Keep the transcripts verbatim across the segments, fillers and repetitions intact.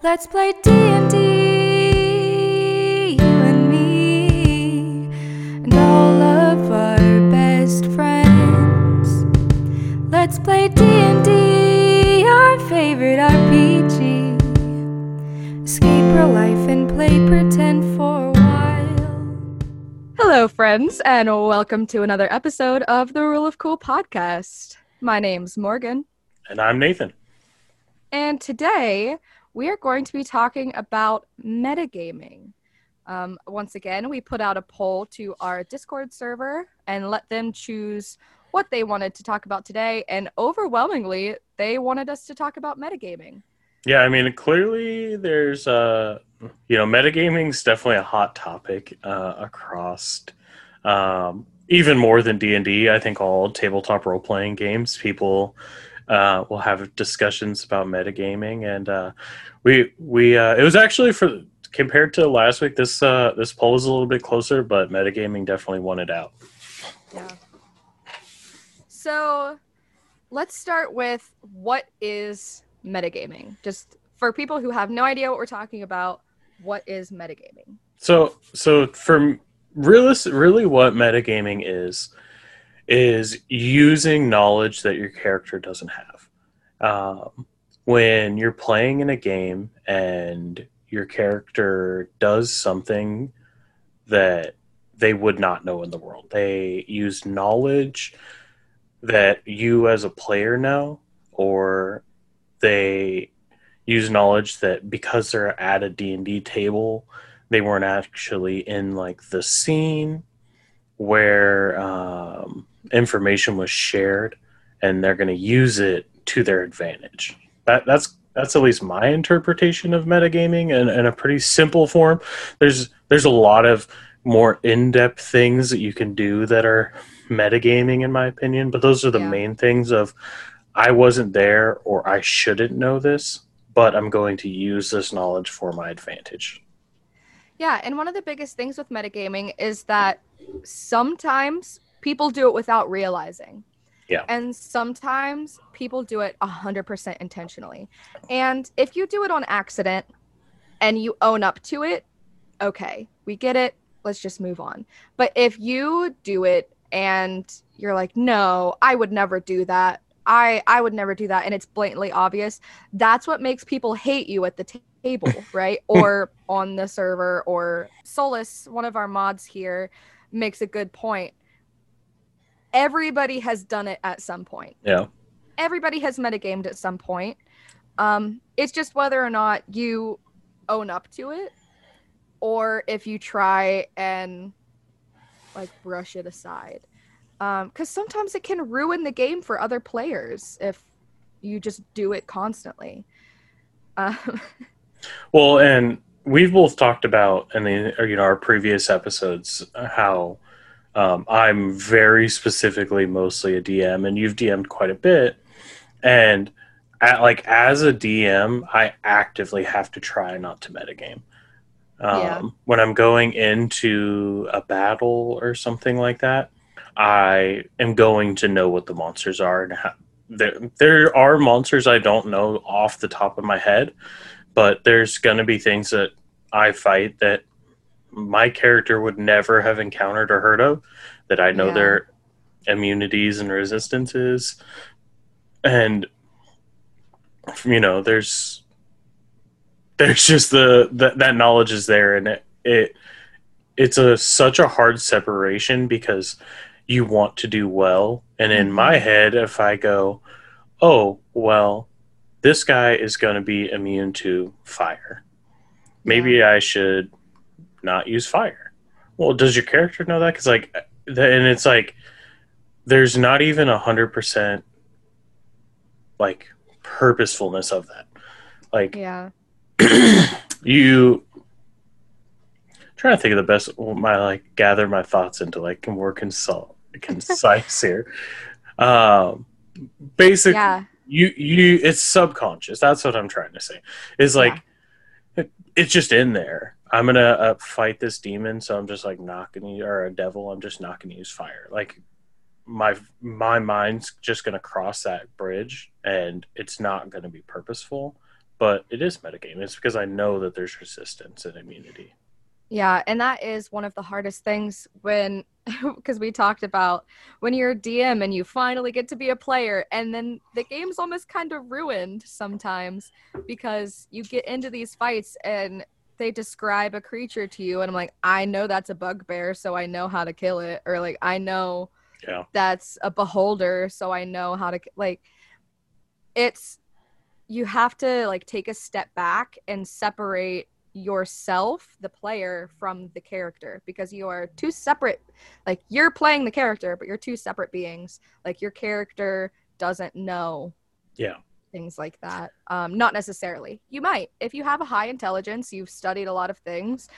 Let's play D and D, you and me, and all of our best friends. Let's play D and D, our favorite R P G. Escape real life and play pretend for a while. Hello, friends, and welcome to another episode of the Rule of Cool podcast. My name's Morgan. And I'm Nathan. And today we are going to be talking about metagaming. Um, once again, we put out a poll to our Discord server and let them choose what they wanted to talk about today. And overwhelmingly, they wanted us to talk about metagaming. Yeah, I mean, clearly there's, uh, you know, metagaming is definitely a hot topic uh, across, um, even more than D and D. I think all tabletop role-playing games, people... Uh, we'll have discussions about metagaming, and uh, we we uh, it was actually for compared to last week. This uh, this poll was a little bit closer, but metagaming definitely won it out. Yeah. So let's start with what is metagaming. Just for people who have no idea what we're talking about, what is metagaming? So so for realis- really, what metagaming is. is using knowledge that your character doesn't have. Um, when you're playing in a game and your character does something that they would not know in the world, they use knowledge that you as a player know, or they use knowledge that because they're at a D and D table, they weren't actually in like the scene where um, information was shared, and they're going to use it to their advantage. That, that's that's at least my interpretation of metagaming in, in a pretty simple form. There's there's a lot of more in-depth things that you can do that are metagaming, in my opinion, but those are the yeah. main things of, I wasn't there, or I shouldn't know this, but I'm going to use this knowledge for my advantage. Yeah, and one of the biggest things with metagaming is that sometimes people do it without realizing. Yeah. And sometimes people do it one hundred percent intentionally. And if you do it on accident and you own up to it, okay, we get it. Let's just move on. But if you do it and you're like, no, I would never do that. I, I would never do that. And it's blatantly obvious. That's what makes people hate you at the table. Table, right? Or on the server, or Solus, one of our mods here, makes a good point. Everybody has done it at some point. Yeah. Everybody has metagamed at some point. Um, it's just whether or not you own up to it, or if you try and like brush it aside. Um, because sometimes it can ruin the game for other players if you just do it constantly. Um Well, and we've both talked about in the, you know, our previous episodes how um, I'm very specifically mostly a D M, and you've D M'd quite a bit. And at, like as a D M, I actively have to try not to metagame. Um, yeah. When I'm going into a battle or something like that, I am going to know what the monsters are and how. There, there are monsters I don't know off the top of my head, but there's going to be things that I fight that my character would never have encountered or heard of, that I know yeah. their immunities and resistances. And, you know, there's there's just the, the that knowledge is there, and it, it it's a such a hard separation because you want to do well. And in my head, if I go, oh, well, this guy is going to be immune to fire. Maybe yeah. I should not use fire. Well, does your character know that? Because, like, and it's like, there's not even one hundred percent like purposefulness of that. Like, yeah. you. Trying to think of the best, my like gather my thoughts into like more consult, concise here. Um, basically, yeah. you you it's subconscious. That's what I'm trying to say. It's like yeah. it, it's just in there. I'm gonna uh, fight this demon, so I'm just like not gonna, or a devil. I'm just not gonna use fire. Like my my mind's just gonna cross that bridge, and it's not gonna be purposeful. But it is metagame. It's because I know that there's resistance and immunity. Yeah, and that is one of the hardest things when, because we talked about when you're a D M and you finally get to be a player, and then the game's almost kind of ruined sometimes because you get into these fights and they describe a creature to you, and I'm like, I know that's a bugbear, so I know how to kill it. Or like, I know yeah. that's a beholder, so I know how to, like, it's, you have to like take a step back and separate yourself, the player, from the character, because you are two separate, like, you're playing the character, but you're two separate beings. Like, your character doesn't know yeah things like that. Um not necessarily. You might, if you have a high intelligence, you've studied a lot of things,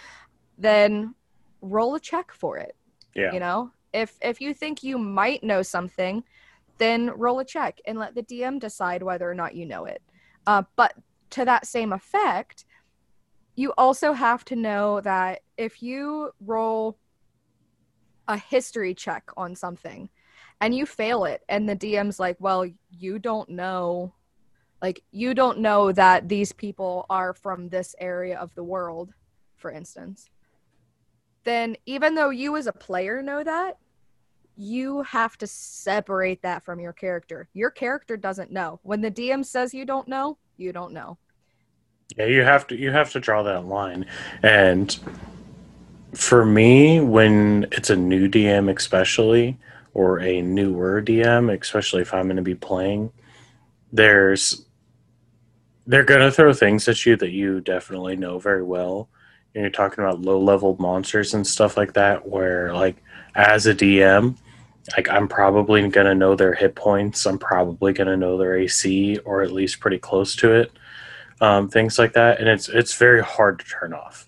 then roll a check for it. Yeah, you know, if if you think you might know something, then roll a check and let the D M decide whether or not you know it. Uh, but to that same effect, you also have to know that if you roll a history check on something and you fail it, and the D M's like, well, you don't know, like, you don't know that these people are from this area of the world, for instance, then even though you as a player know that, you have to separate that from your character. Your character doesn't know. When the D M says you don't know, you don't know. Yeah, you have to you have to draw that line. And for me, when it's a new D M especially, or a newer D M, especially if I'm going to be playing, there's they're going to throw things at you that you definitely know very well. And you're talking about low-level monsters and stuff like that, where, like, as a D M, like, I'm probably going to know their hit points. I'm probably going to know their A C, or at least pretty close to it. Um, things like that, and it's it's very hard to turn off,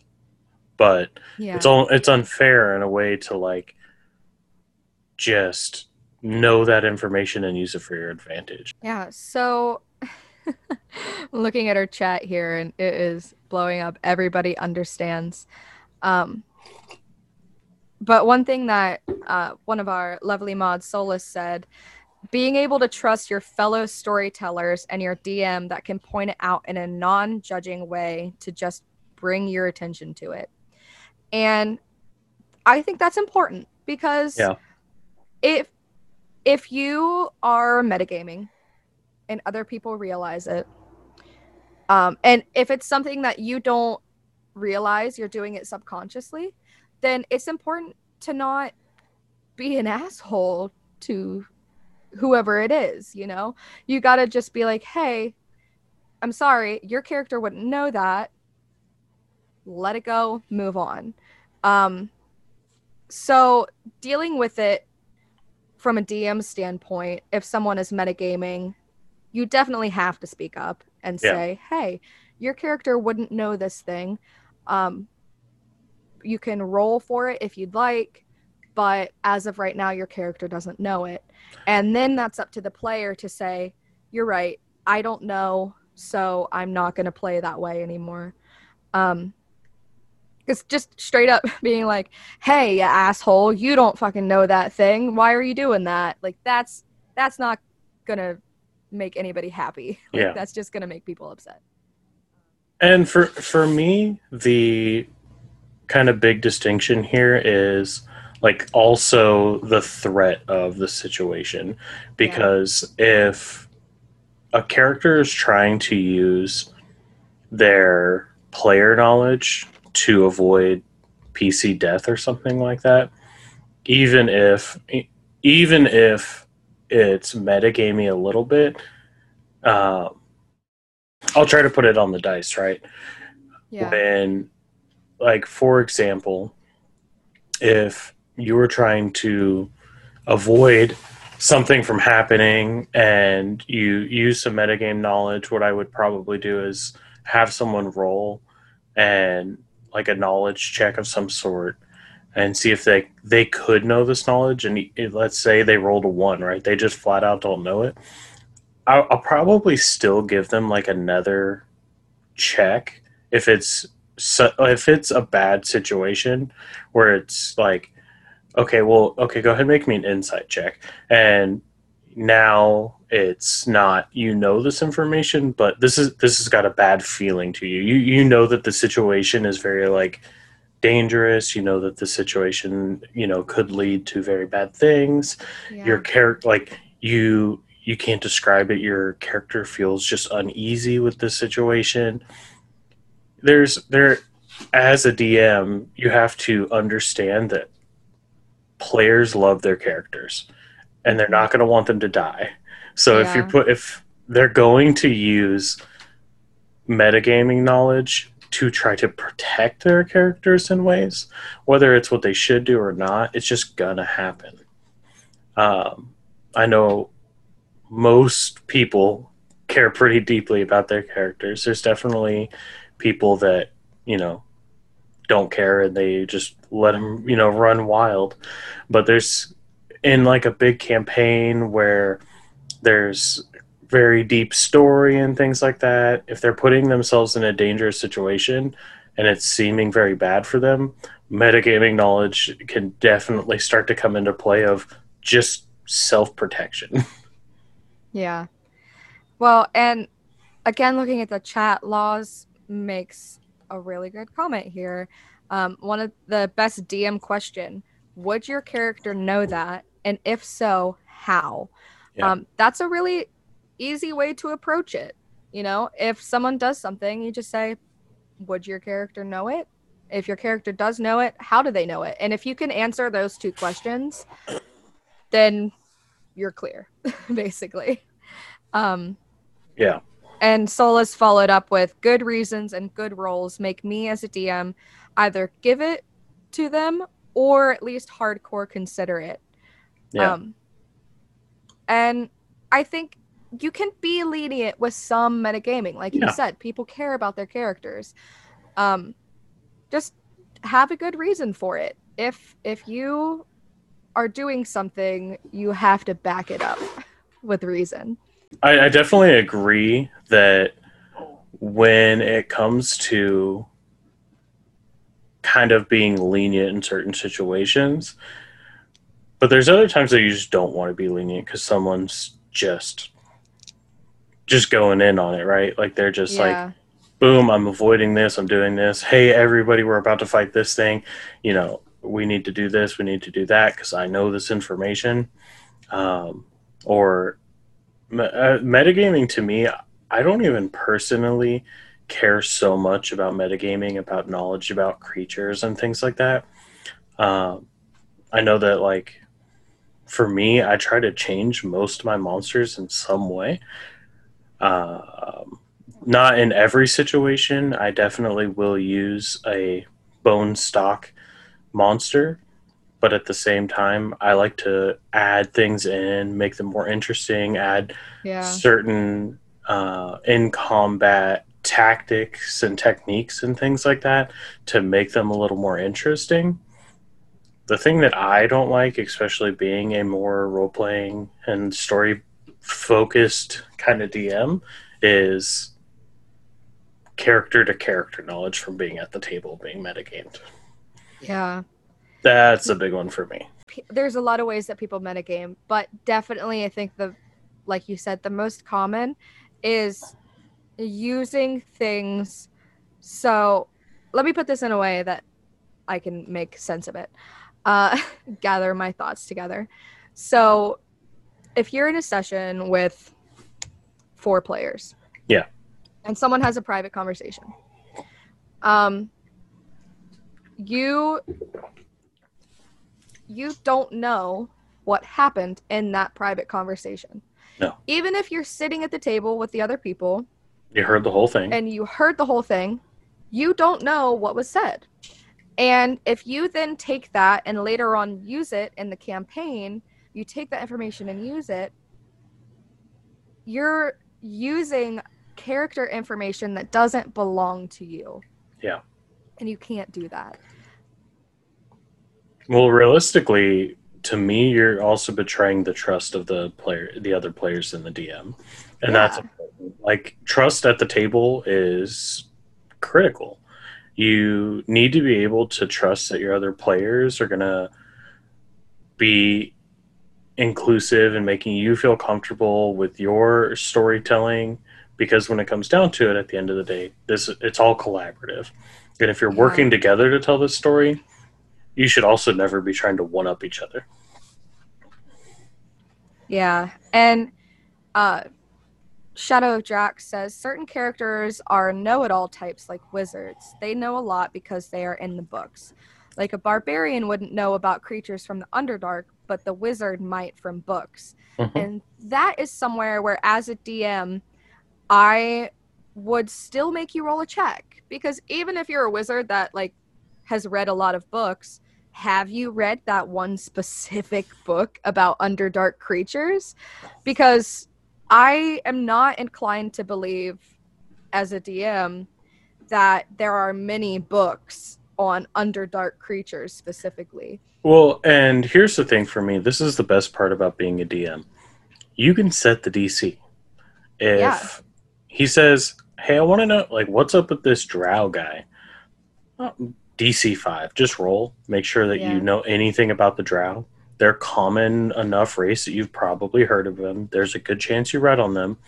but yeah. it's all it's unfair in a way to, like, just know that information and use it for your advantage. Yeah. So, looking at our chat here, and it is blowing up. Everybody understands, um, but one thing that uh, one of our lovely mods, Solus, said. Being able to trust your fellow storytellers and your D M that can point it out in a non-judging way to just bring your attention to it. And I think that's important because yeah. if if you are metagaming and other people realize it, um, and if it's something that you don't realize, you're doing it subconsciously, then it's important to not be an asshole to whoever it is. You know, you gotta just be like, hey, I'm sorry, your character wouldn't know that, let it go, move on. Um so dealing with it from a D M standpoint, if someone is metagaming, you definitely have to speak up and yeah. say, hey, your character wouldn't know this thing. Um you can roll for it if you'd like, but as of right now, your character doesn't know it. And then that's up to the player to say, you're right, I don't know, so I'm not going to play that way anymore. Um, it's just straight up being like, hey, you asshole, you don't fucking know that thing. Why are you doing that? Like, that's that's not going to make anybody happy. Like, yeah. That's just going to make people upset. And for for me, the kind of big distinction here is... like, also the threat of the situation. Because yeah. if a character is trying to use their player knowledge to avoid P C death or something like that, even if even if it's metagamey a little bit, uh, I'll try to put it on the dice, right? Yeah. When, like, for example, if you were trying to avoid something from happening and you use some metagame knowledge, what I would probably do is have someone roll and like a knowledge check of some sort and see if they, they could know this knowledge. And let's say they rolled a one, right? They just flat out don't know it. I'll, I'll probably still give them like another check if it's, if it's a bad situation where it's like, okay, well, okay, go ahead and make me an insight check. And now It's not, you know, this information, but this is this has got a bad feeling to you. You you know that the situation is very like dangerous. You know that the situation, you know, could lead to very bad things. Yeah. Your character, like you you can't describe it. Your character feels just uneasy with the situation. There's there as a D M, you have to understand that players love their characters and they're not going to want them to die. So yeah. if you put if they're going to use metagaming knowledge to try to protect their characters in ways, whether it's what they should do or not, it's just gonna happen. Um, I know most people care pretty deeply about their characters. There's definitely people that, you know, don't care and they just let them, you know, run wild. But there's, in like a big campaign where there's very deep story and things like that, if they're putting themselves in a dangerous situation and it's seeming very bad for them, metagaming knowledge can definitely start to come into play of just self-protection. Yeah. Well, and again, looking at the chat, Laws makes a really good comment here. Um, one of the best D M question, would your character know that? And if so, how? Yeah. Um, that's a really easy way to approach it. You know, if someone does something, you just say, would your character know it? If your character does know it, how do they know it? And if you can answer those two questions, then you're clear, basically. Um, yeah. And Solas followed up with, good reasons and good roles make me as a D M either give it to them or at least hardcore consider it. Yeah. Um, And I think you can be lenient with some metagaming. Like yeah. you said, people care about their characters. Um, just have a good reason for it. If if you are doing something, you have to back it up with reason. I, I definitely agree that when it comes to kind of being lenient in certain situations, but there's other times that you just don't want to be lenient because someone's just just going in on it, right? Like they're just yeah. like, boom, I'm avoiding this, I'm doing this. Hey, everybody, we're about to fight this thing. You know, we need to do this, we need to do that because I know this information. Um, or uh, metagaming to me, I don't even personally care so much about metagaming, about knowledge, about creatures and things like that. Um, I know that like, for me, I try to change most of my monsters in some way. Uh, not in every situation. I definitely will use a bone stock monster, but at the same time, I like to add things in, make them more interesting, add yeah. certain uh, in-combat tactics and techniques and things like that to make them a little more interesting. The thing that I don't like, especially being a more role-playing and story-focused kind of D M, is character-to-character knowledge from being at the table, being metagamed. Yeah. That's a big one for me. There's a lot of ways that people metagame, but definitely I think, the, like you said, the most common is using things. So let me put this in a way that I can make sense of it. Uh, gather my thoughts together. So if you're in a session with four players, yeah, and someone has a private conversation, um, you you don't know what happened in that private conversation. No. Even if you're sitting at the table with the other people, you heard the whole thing, and you heard the whole thing, you don't know what was said. And if you then take that and later on use it in the campaign, you take that information and use it, you're using character information that doesn't belong to you. Yeah. And you can't do that. Well, realistically, to me, you're also betraying the trust of the player, the other players in the D M. And yeah. that's important. Like, trust at the table is critical. You need to be able to trust that your other players are going to be inclusive and making you feel comfortable with your storytelling, because when it comes down to it, at the end of the day, this it's all collaborative. And if you're working together to tell this story, you should also never be trying to one-up each other. Yeah, and uh, Shadow of Drax says, certain characters are know-it-all types like wizards. They know a lot because they are in the books. Like a barbarian wouldn't know about creatures from the Underdark, but the wizard might from books. Mm-hmm. And that is somewhere where, as a D M, I would still make you roll a check. Because even if you're a wizard that like has read a lot of books, have you read that one specific book about Underdark creatures? Because I am not inclined to believe, as a D M, that there are many books on Underdark creatures specifically. Well, and here's the thing for me. This is the best part about being a D M. You can set the D C. If yeah. he says, hey, I want to know, like, what's up with this drow guy? Well, D C five. Just roll. Make sure that yeah. you know anything about the drow. They're common enough race that you've probably heard of them. There's a good chance you read on them.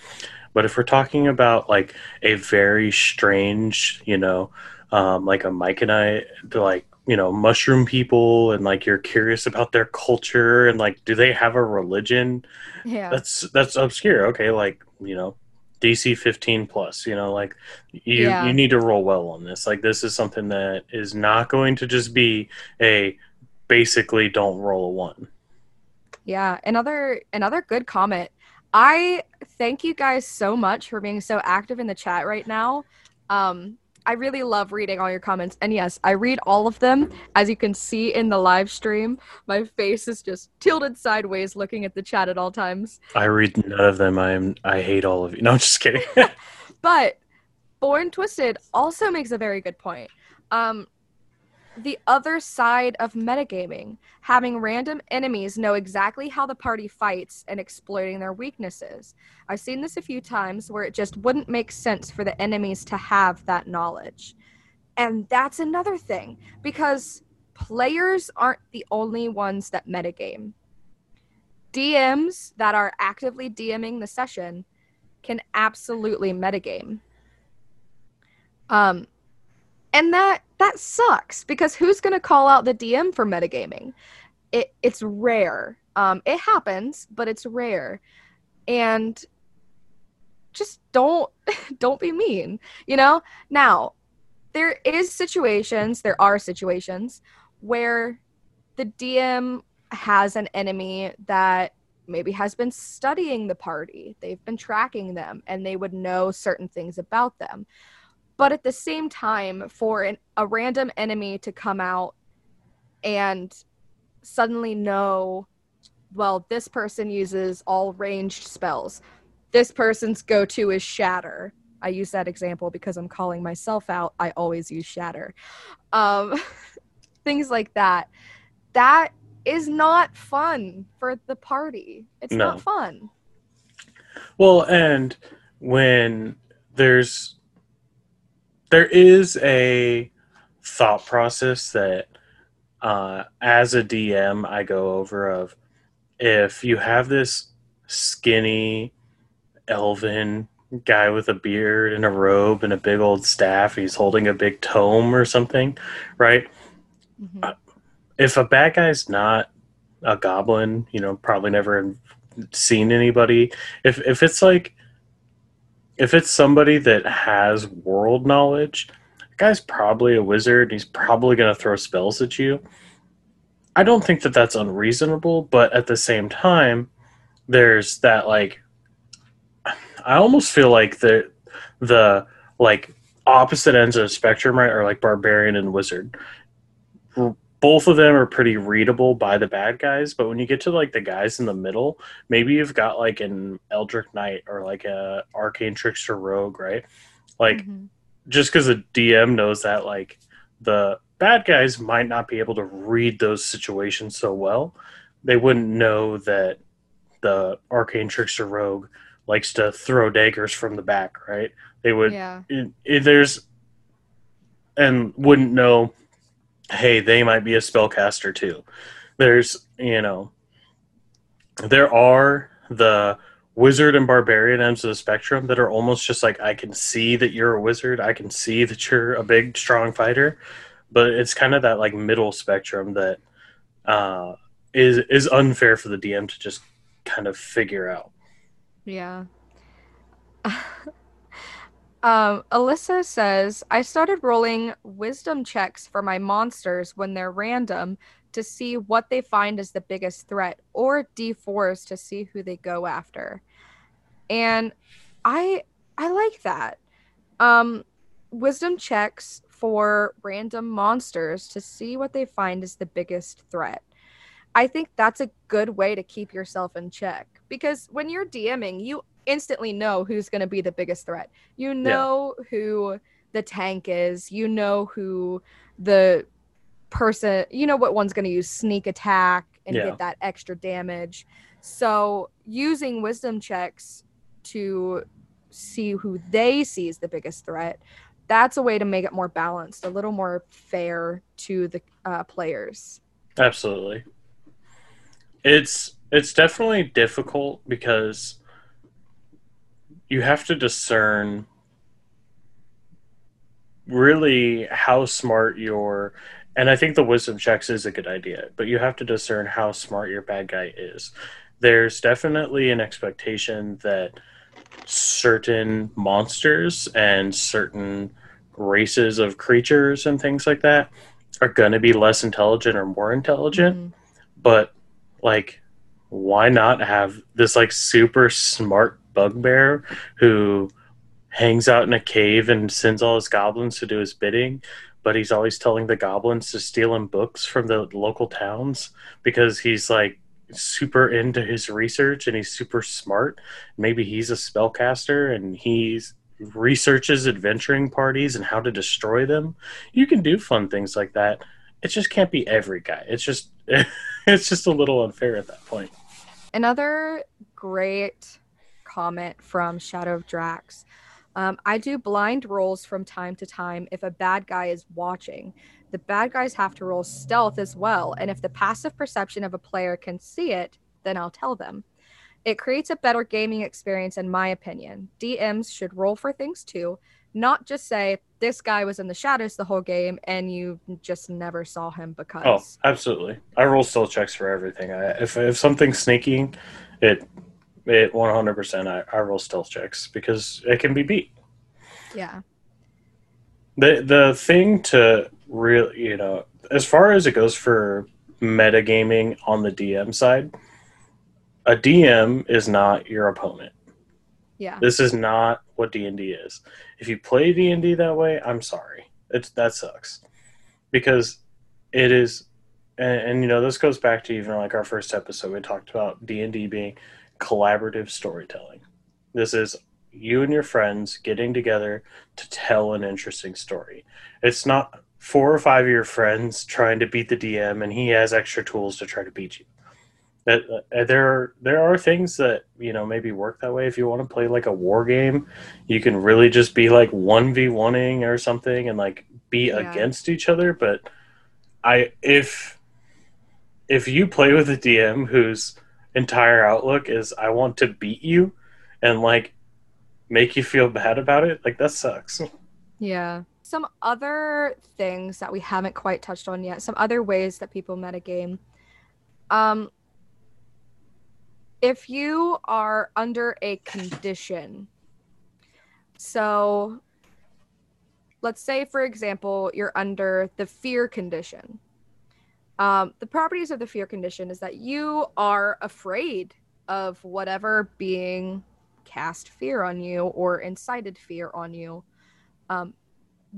But if we're talking about, like, a very strange, you know, um, like a Mike and I, they're like, you know, mushroom people, and like you're curious about their culture and like, do they have a religion? Yeah. That's, that's obscure. Okay. Like, you know, D C fifteen plus, you know, like you, yeah. you need to roll well on this. Like, this is something that is not going to just be a basically don't roll a one. Yeah. Another, another good comment. I thank you guys so much for being so active in the chat right now. Um, I really love reading all your comments. And yes, I read all of them. As you can see in the live stream, my face is just tilted sideways looking at the chat at all times. I read none of them. I am. I hate all of you. No, I'm just kidding. But Born Twisted also makes a very good point. Um, the other side of metagaming, having random enemies know exactly how the party fights and exploiting their weaknesses. I've seen this a few times where it just wouldn't make sense for the enemies to have that knowledge. And that's another thing, because players aren't the only ones that metagame. D Ms that are actively DMing the session can absolutely metagame. Um, and that That sucks, because who's going to call out the D M for metagaming? It, it's rare. Um, it happens, but it's rare. And just don't, don't be mean, you know? Now, there is situations, there are situations where the D M has an enemy that maybe has been studying the party. They've been tracking them, and they would know certain things about them. But at the same time, for an, a random enemy to come out and suddenly know, well, this person uses all ranged spells. This person's go-to is shatter. I use that example because I'm calling myself out. I always use shatter. Um, things like that. That is not fun for the party. It's no. not fun. Well, and when there's... There is a thought process that uh, as a D M I go over of, if you have this skinny elven guy with a beard and a robe and a big old staff, he's holding a big tome or something, right? Mm-hmm. If a bad guy's not a goblin, you know, probably never seen anybody, if, if it's like, if it's somebody that has world knowledge, the guy's probably a wizard. And he's probably going to throw spells at you. I don't think that that's unreasonable, but at the same time, there's that, like, I almost feel like the, the like, opposite ends of the spectrum, right, are, like, barbarian and wizard. Both of them are pretty readable by the bad guys, but when you get to like the guys in the middle, maybe you've got like an eldritch knight or like a arcane trickster rogue, right? Like mm-hmm. just because the D M knows that like the bad guys might not be able to read those situations so well, they wouldn't know that the arcane trickster rogue likes to throw daggers from the back, right? They would yeah. it, it, there's and wouldn't know, hey, they might be a spellcaster too. There's, you know, there are the wizard and barbarian ends of the spectrum that are almost just like, I can see that you're a wizard, I can see that you're a big, strong fighter, but it's kind of that like middle spectrum that uh, is is unfair for the D M to just kind of figure out. Yeah. Um, Alyssa says, I started rolling wisdom checks for my monsters when they're random to see what they find as the biggest threat, or D fours to see who they go after. And I I like that. Um, wisdom checks for random monsters to see what they find as the biggest threat. I think that's a good way to keep yourself in check. Because when you're DMing, you instantly know who's going to be the biggest threat. You know yeah. who the tank is. You know who the person, you know what one's going to use sneak attack and yeah. get that extra damage. So using wisdom checks to see who they see as the biggest threat, that's a way to make it more balanced, a little more fair to the uh, players. Absolutely. It's, it's definitely difficult because you have to discern really how smart your, and I think the wisdom checks is a good idea, but you have to discern how smart your bad guy is. There's definitely an expectation that certain monsters and certain races of creatures and things like that are going to be less intelligent or more intelligent, mm-hmm. but like, why not have this like super smart bugbear who hangs out in a cave and sends all his goblins to do his bidding, but he's always telling the goblins to steal him books from the local towns because he's like super into his research and he's super smart. Maybe he's a spellcaster and he's researches adventuring parties and how to destroy them. You can do fun things like that. It just can't be every guy. It's just it's just a little unfair at that point. Another great comment from Shadow of Drax. Um, I do blind rolls from time to time if a bad guy is watching. The bad guys have to roll stealth as well, and if the passive perception of a player can see it, then I'll tell them. It creates a better gaming experience, in my opinion. D Ms should roll for things too, not just say, this guy was in the shadows the whole game and you just never saw him because... Oh, absolutely. I roll stealth checks for everything. I, if, if something's sneaky, it... It one hundred percent I, I roll stealth checks because it can be beat. Yeah. The the thing to really, you know, as far as it goes for metagaming on the D M side, a D M is not your opponent. Yeah. This is not what D and D is. If you play D and D that way, I'm sorry. It's, that sucks. Because it is, and, and you know, this goes back to even like our first episode, we talked about D and D being collaborative storytelling. This is you and your friends getting together to tell an interesting story. It's not four or five of your friends trying to beat the D M and he has extra tools to try to beat you. That uh, there are, there are things that, you know, maybe work that way. If you want to play like a war game, you can really just be like one v one-ing or something and like be yeah. against each other. But I if if you play with a D M who's entire outlook is I want to beat you and like make you feel bad about it, like that sucks. Yeah. Some other things that we haven't quite touched on yet, some other ways that people metagame. Um, if you are under a condition, so let's say for example you're under the fear condition. Um, the properties of the fear condition is that you are afraid of whatever being cast fear on you or incited fear on you. Um,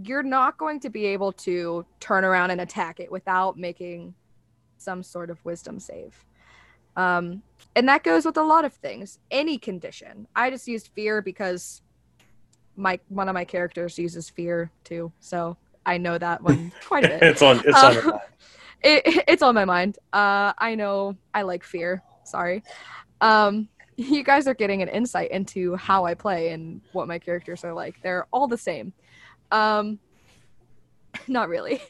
you're not going to be able to turn around and attack it without making some sort of wisdom save. Um, and that goes with a lot of things. Any condition. I just used fear because my one of my characters uses fear too, so I know that one quite a bit. It's on. It's um, on. It, it's on my mind. Uh, I know I like fear. Sorry. Um, you guys are getting an insight into how I play and what my characters are like. They're all the same. Um, not really.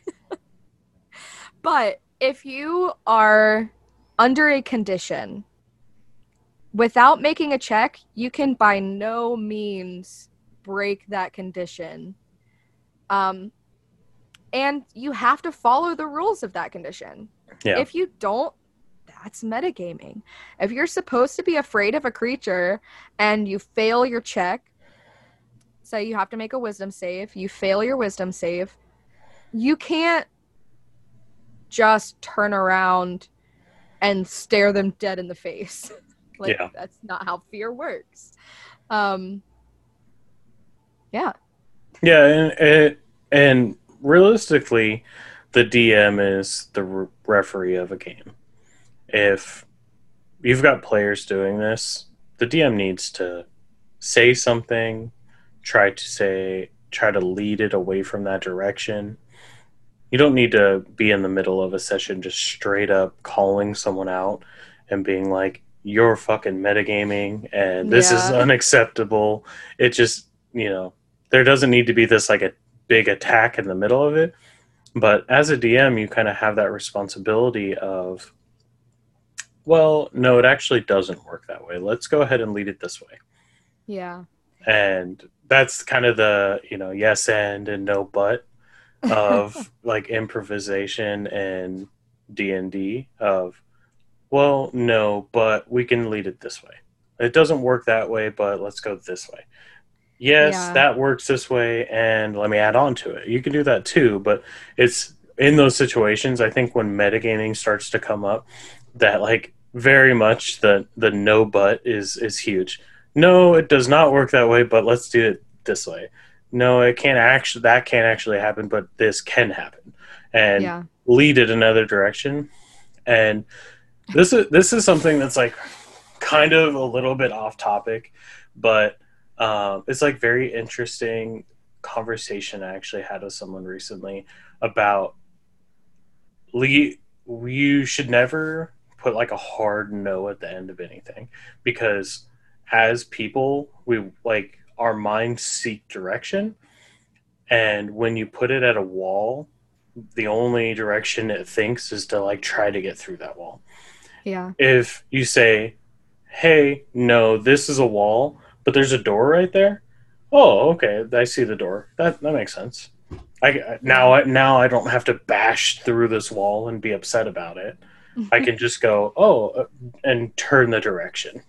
But if you are under a condition without making a check, you can by no means break that condition. Um, and you have to follow the rules of that condition. Yeah. If you don't, that's metagaming. If you're supposed to be afraid of a creature and you fail your check, so you have to make a wisdom save, you fail your wisdom save, you can't just turn around and stare them dead in the face. Like, yeah. That's not how fear works. Um, yeah. Yeah, and, and and realistically, the D M is the referee of a game. If you've got players doing this, the D M needs to say something, try to say, try to lead it away from that direction. You don't need to be in the middle of a session just straight up calling someone out and being like, you're fucking metagaming and this yeah. is unacceptable. It just, you know, there doesn't need to be this like a big attack in the middle of it. But as a D M, you kind of have that responsibility of, well, no, it actually doesn't work that way. Let's go ahead and lead it this way. Yeah. And that's kind of the, you know, yes and and no but of like improvisation and D and D of, well, no, but we can lead it this way. It doesn't work that way, but let's go this way. Yes, yeah. That works this way, and let me add on to it. You can do that too, but it's in those situations, I think when metagaming starts to come up, that like very much the the no but is is huge. No, it does not work that way, but let's do it this way. No, it can't actually, that can't actually happen, but this can happen, and yeah. lead it another direction. And this is this is something that's like kind of a little bit off topic, but um, it's like very interesting conversation I actually had with someone recently about lead, you should never put like a hard no at the end of anything, because as people, we like our minds seek direction, and when you put it at a wall, the only direction it thinks is to like try to get through that wall. Yeah. If you say, hey, no, this is a wall, but there's a door right there. Oh, okay, I see the door. That that makes sense. I now I now I don't have to bash through this wall and be upset about it. I can just go, oh, and turn the direction.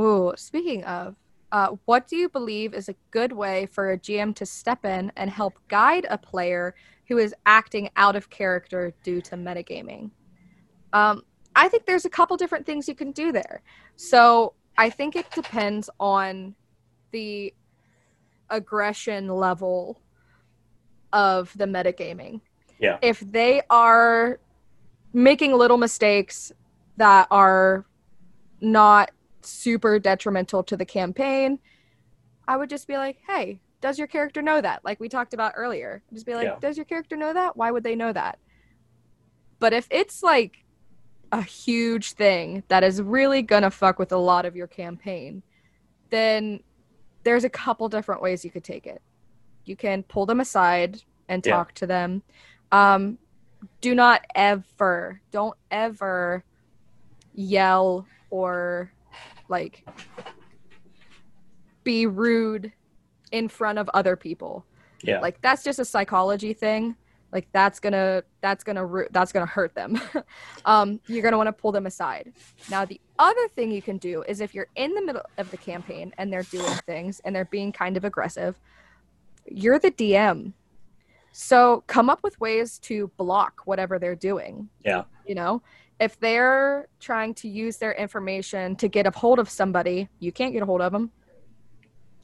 Oh, speaking of, uh, what do you believe is a good way for a G M to step in and help guide a player who is acting out of character due to metagaming? Um, I think there's a couple different things you can do there. So I think it depends on the aggression level of the metagaming. Yeah. If they are making little mistakes that are not super detrimental to the campaign, I would just be like, hey, does your character know that? Like we talked about earlier. Just be like, yeah. Does your character know that? Why would they know that? But if it's like a huge thing that is really gonna fuck with a lot of your campaign, then there's a couple different ways you could take it. You can pull them aside and talk yeah. to them. Um, do not ever, don't ever yell or like be rude in front of other people. Yeah. Like that's just a psychology thing. Like that's gonna that's gonna that's gonna hurt them. um, you're gonna want to pull them aside. Now the other thing you can do is if you're in the middle of the campaign and they're doing things and they're being kind of aggressive, you're the D M. So come up with ways to block whatever they're doing. Yeah. You know, if they're trying to use their information to get a hold of somebody, you can't get a hold of them.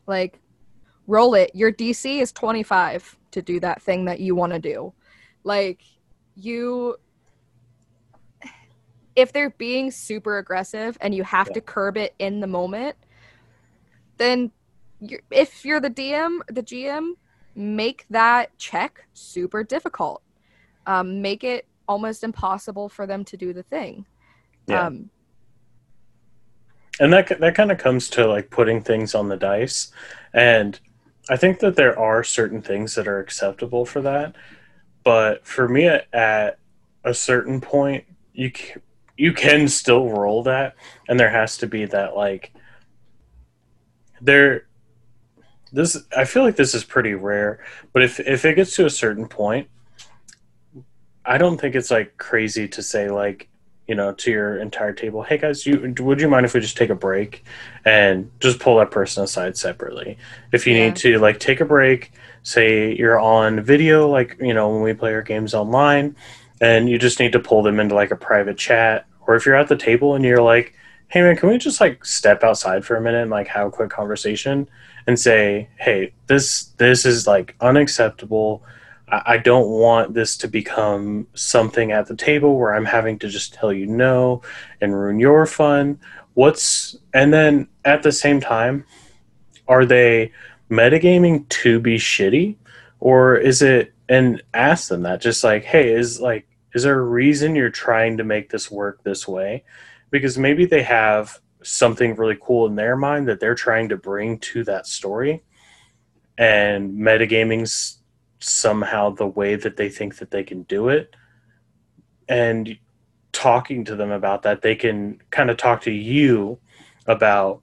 Like, roll it. Your D C is twenty-five to do that thing that you want to do. Like, you... If they're being super aggressive and you have yeah. to curb it in the moment, then you're, if you're the D M, the G M, make that check super difficult. Um, make it almost impossible for them to do the thing. Yeah. Um, and that that kind of comes to like putting things on the dice. And I think that there are certain things that are acceptable for that. But for me, at, at a certain point, you you can still roll that, and there has to be that, like, there, this, I feel like this is pretty rare, but if, if it gets to a certain point, I don't think it's, like, crazy to say, like, you know, to your entire table, hey, guys, you would you mind if we just take a break and just pull that person aside separately? If you yeah. need to, like, take a break, say you're on video, like, you know, when we play our games online, and you just need to pull them into, like, a private chat. Or if you're at the table and you're like, hey, man, can we just, like, step outside for a minute and, like, have a quick conversation and say, hey, this this is, like, unacceptable. I don't want this to become something at the table where I'm having to just tell you no and ruin your fun. What's, and then at the same time, are they metagaming to be shitty, or is it, and ask them that, just like, hey, is like, is there a reason you're trying to make this work this way? Because maybe they have something really cool in their mind that they're trying to bring to that story, and metagaming's somehow the way that they think that they can do it. And talking to them about that, they can kind of talk to you about,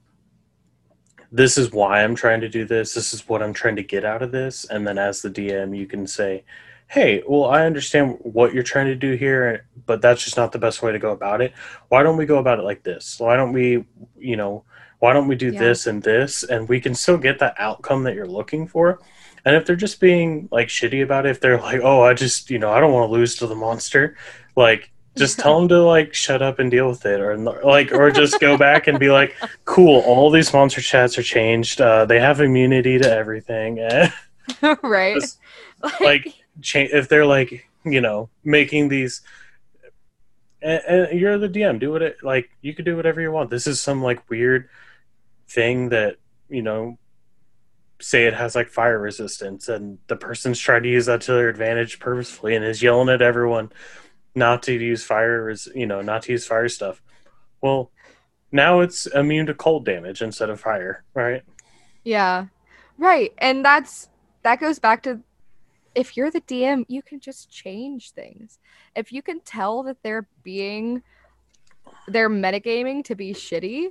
this is why I'm trying to do this, this is what I'm trying to get out of this. And then as the D M, you can say, hey, well, I understand what you're trying to do here, but that's just not the best way to go about it. Why don't we go about it like this? Why don't we, you know, why don't we do yeah. this and this? And we can still get the outcome that you're looking for. And if they're just being, like, shitty about it, if they're like, oh, I just, you know, I don't want to lose to the monster, like, just tell them to, like, shut up and deal with it. Or, like, or just go back and be like, cool, all these monster chats are changed. Uh, they have immunity to everything. Right. Just, like, like cha if they're, like, you know, making these, and, and you're the D M, do what it, like, you could do whatever you want. This is some, like, weird thing that, you know, say it has, like, fire resistance, and the person's trying to use that to their advantage purposefully and is yelling at everyone not to use fire, you know, not to use fire stuff. Well, now it's immune to cold damage instead of fire, right? Yeah, right. And that's, that goes back to, if you're the D M, you can just change things. If you can tell that they're being, they're metagaming to be shitty,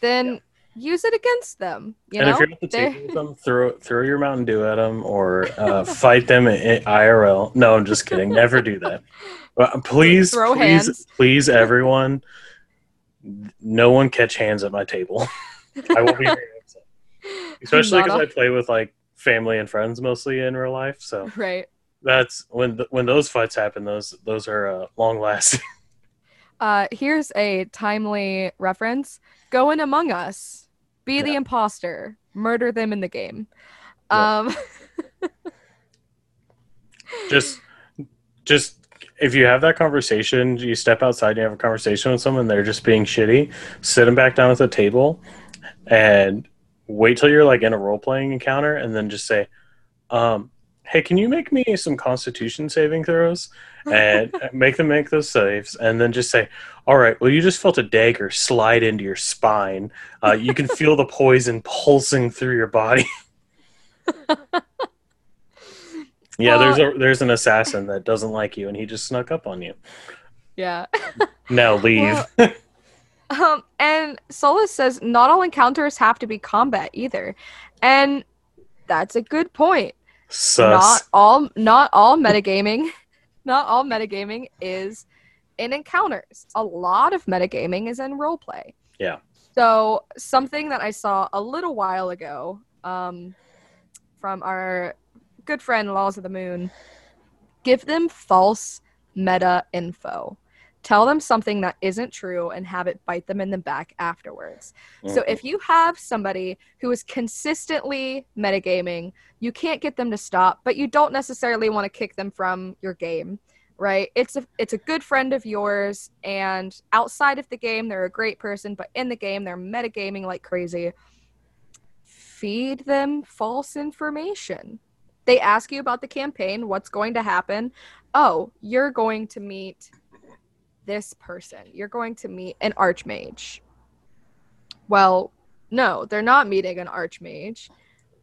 then yeah. use it against them, you and know? If you're at the table with them, throw, throw your Mountain Dew at them, or uh, fight them in I R L. No, I'm just kidding. Never do that. Please, throw please, hands. please, everyone, no one catch hands at my table. I will be very upset. Especially because I play with, like, family and friends mostly in real life, so right. that's when th when those fights happen. Those those are uh, long lasting. Uh, here's a timely reference. Go in Among Us. Be yeah. the imposter. Murder them in the game. Yeah. Um, just, just if you have that conversation, you step outside and you have a conversation with someone, they're just being shitty, sit them back down at the table and wait till you're, like, in a role-playing encounter, and then just say, um, hey, can you make me some constitution saving throws? And make them make those saves, and then just say, all right, well, you just felt a dagger slide into your spine. Uh, you can feel the poison pulsing through your body. Yeah, well, there's a, there's an assassin that doesn't like you, and he just snuck up on you. Yeah. Now leave. Well, um, and Solis says, not all encounters have to be combat either. And that's a good point. Sus. Not all, not all metagaming... Not all metagaming is in encounters. A lot of metagaming is in roleplay. Yeah. So something that I saw a little while ago um, from our good friend Laws of the Moon, give them false meta info. Tell them something that isn't true and have it bite them in the back afterwards. Mm-hmm. So if you have somebody who is consistently metagaming, you can't get them to stop, but you don't necessarily want to kick them from your game, right? It's a, it's a good friend of yours, and outside of the game, they're a great person, but in the game, they're metagaming like crazy. Feed them false information. They ask you about the campaign, what's going to happen. Oh, you're going to meet... this person. You're going to meet an archmage. Well, no, they're not meeting an archmage.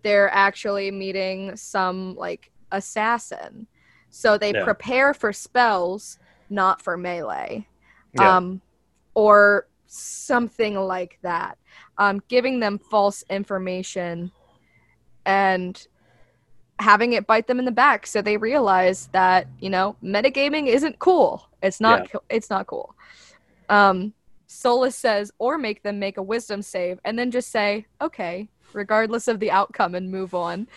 They're actually meeting some, like, assassin. So they yeah. prepare for spells, not for melee. yeah. um, or something like that. Um, giving them false information and having it bite them in the back, so they realize that, you know, metagaming isn't cool. It's not. Yeah. Co- it's not cool. Um, Solus says, or make them make a wisdom save, and then just say, okay, regardless of the outcome, and move on.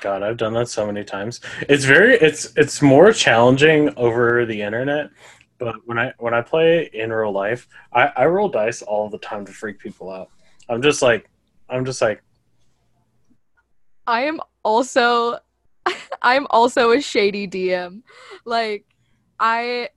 God, I've done that so many times. It's very, it's it's more challenging over the internet, but when I when I play in real life, I, I roll dice all the time to freak people out. I'm just like, I'm just like. I am also, I'm also a shady D M. Like, I,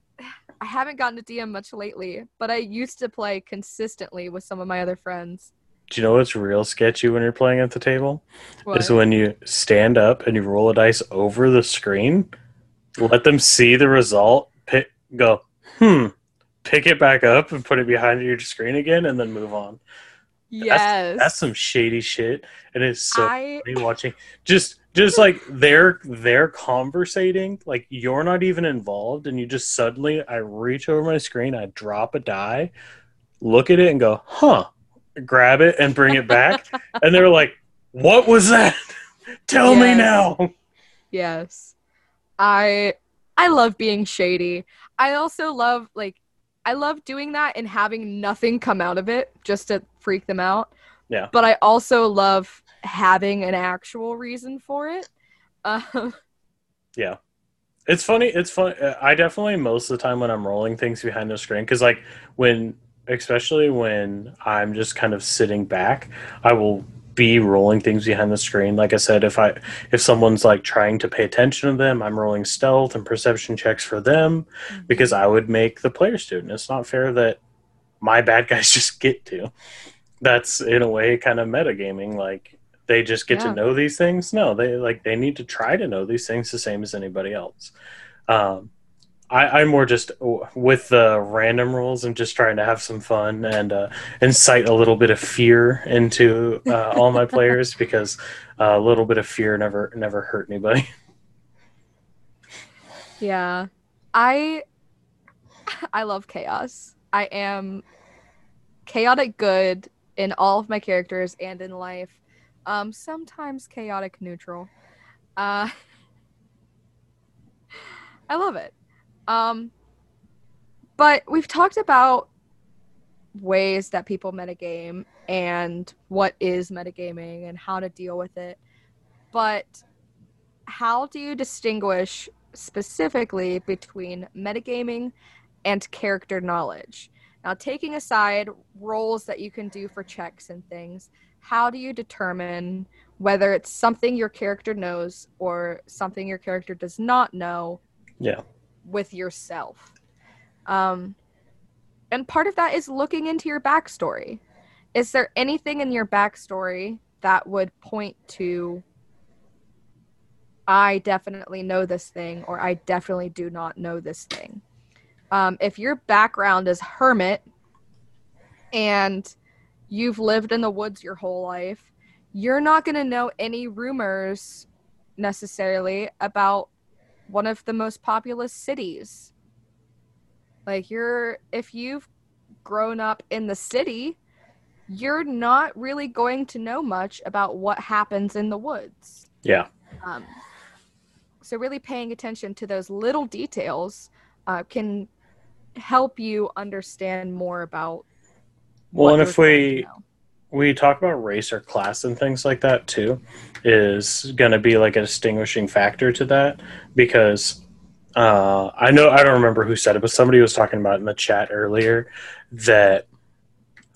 I haven't gotten to D M much lately, but I used to play consistently with some of my other friends. Do you know what's real sketchy when you're playing at the table? What? Is when you stand up and you roll a dice over the screen, let them see the result, pick, go, hmm, pick it back up and put it behind your screen again, and then move on. Yes. That's, that's some shady shit. And it's so I... funny watching. Just, just like they're, they're conversating, like you're not even involved, and you just suddenly, I reach over my screen, I drop a die, look at it and go, huh. Grab it and bring it back, and they're like, "What was that? Tell yes. me now." Yes, I I love being shady. I also love like I love doing that and having nothing come out of it just to freak them out. Yeah. But I also love having an actual reason for it. Um, yeah, it's funny. It's fun. I definitely most of the time when I'm rolling things behind the screen, because like when. Especially when I'm just kind of sitting back, I will be rolling things behind the screen. Like I said, if I if someone's like trying to pay attention to them, I'm rolling stealth and perception checks for them, mm-hmm. because I would make the player student. It's not fair that my bad guys just get to. That's in a way kind of metagaming. Like they just get yeah. to know these things. No, they like they need to try to know these things the same as anybody else. Um, I, I'm more just with the random rolls and just trying to have some fun and uh, incite a little bit of fear into uh, all my players, because uh, a little bit of fear never never hurt anybody. Yeah, I I love chaos. I am chaotic good in all of my characters and in life. Um, sometimes chaotic neutral. Uh, I love it. Um, but we've talked about ways that people metagame and what is metagaming and how to deal with it. But how do you distinguish specifically between metagaming and character knowledge? Now, taking aside roles that you can do for checks and things, how do you determine whether it's something your character knows or something your character does not know? Yeah. With yourself. Um, and part of that is looking into your backstory. Is there anything in your backstory that would point to, I definitely know this thing, or I definitely do not know this thing? Um, if your background is hermit and you've lived in the woods your whole life, you're not going to know any rumors necessarily about one of the most populous cities. Like you're, if you've grown up in the city, you're not really going to know much about what happens in the woods. Yeah. Um, so really paying attention to those little details uh, can help you understand more about. Well, and if we we talk about race or class and things like that too, is going to be like a distinguishing factor to that, because uh, I know, I don't remember who said it, but somebody was talking about it in the chat earlier that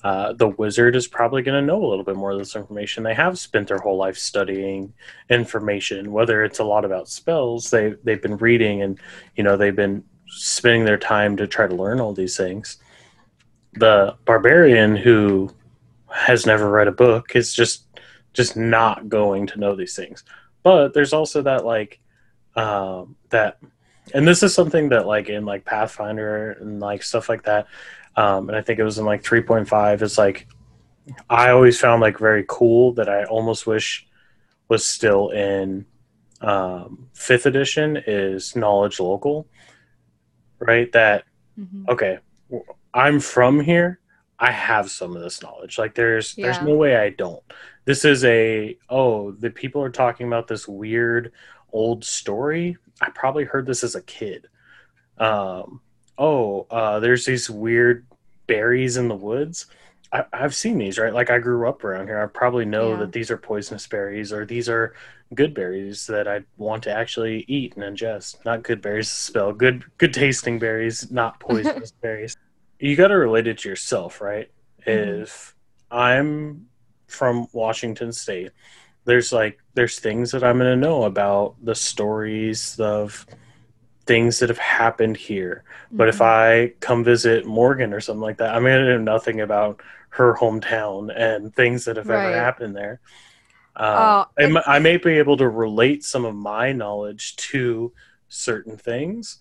uh, the wizard is probably going to know a little bit more of this information. They have spent their whole life studying information, whether it's a lot about spells, they, they've been reading and, you know, they've been spending their time to try to learn all these things. The barbarian who has never read a book is just just not going to know these things. But there's also that like um that, and this is something that like in like Pathfinder and like stuff like that, um and I think it was in like three point five, it's like I always found like very cool that I almost wish was still in um fifth edition, is knowledge local, right? That mm-hmm. okay, I'm from here. I have some of this knowledge. Like there's yeah. there's no way I don't. This is a, oh, the people are talking about this weird old story. I probably heard this as a kid. Um, oh, uh, there's these weird berries in the woods. I, I've seen these, right? Like I grew up around here. I probably know yeah. that these are poisonous berries, or these are good berries that I want to actually eat and ingest. Not good berries to spell. Good, good tasting berries, not poisonous berries. You got to relate it to yourself, right? Mm-hmm. If I'm from Washington State, there's like, there's things that I'm going to know about the stories of things that have happened here. Mm-hmm. But if I come visit Morgan or something like that, I'm going to know nothing about her hometown and things that have right. ever happened there. Uh, oh, and I may be able to relate some of my knowledge to certain things,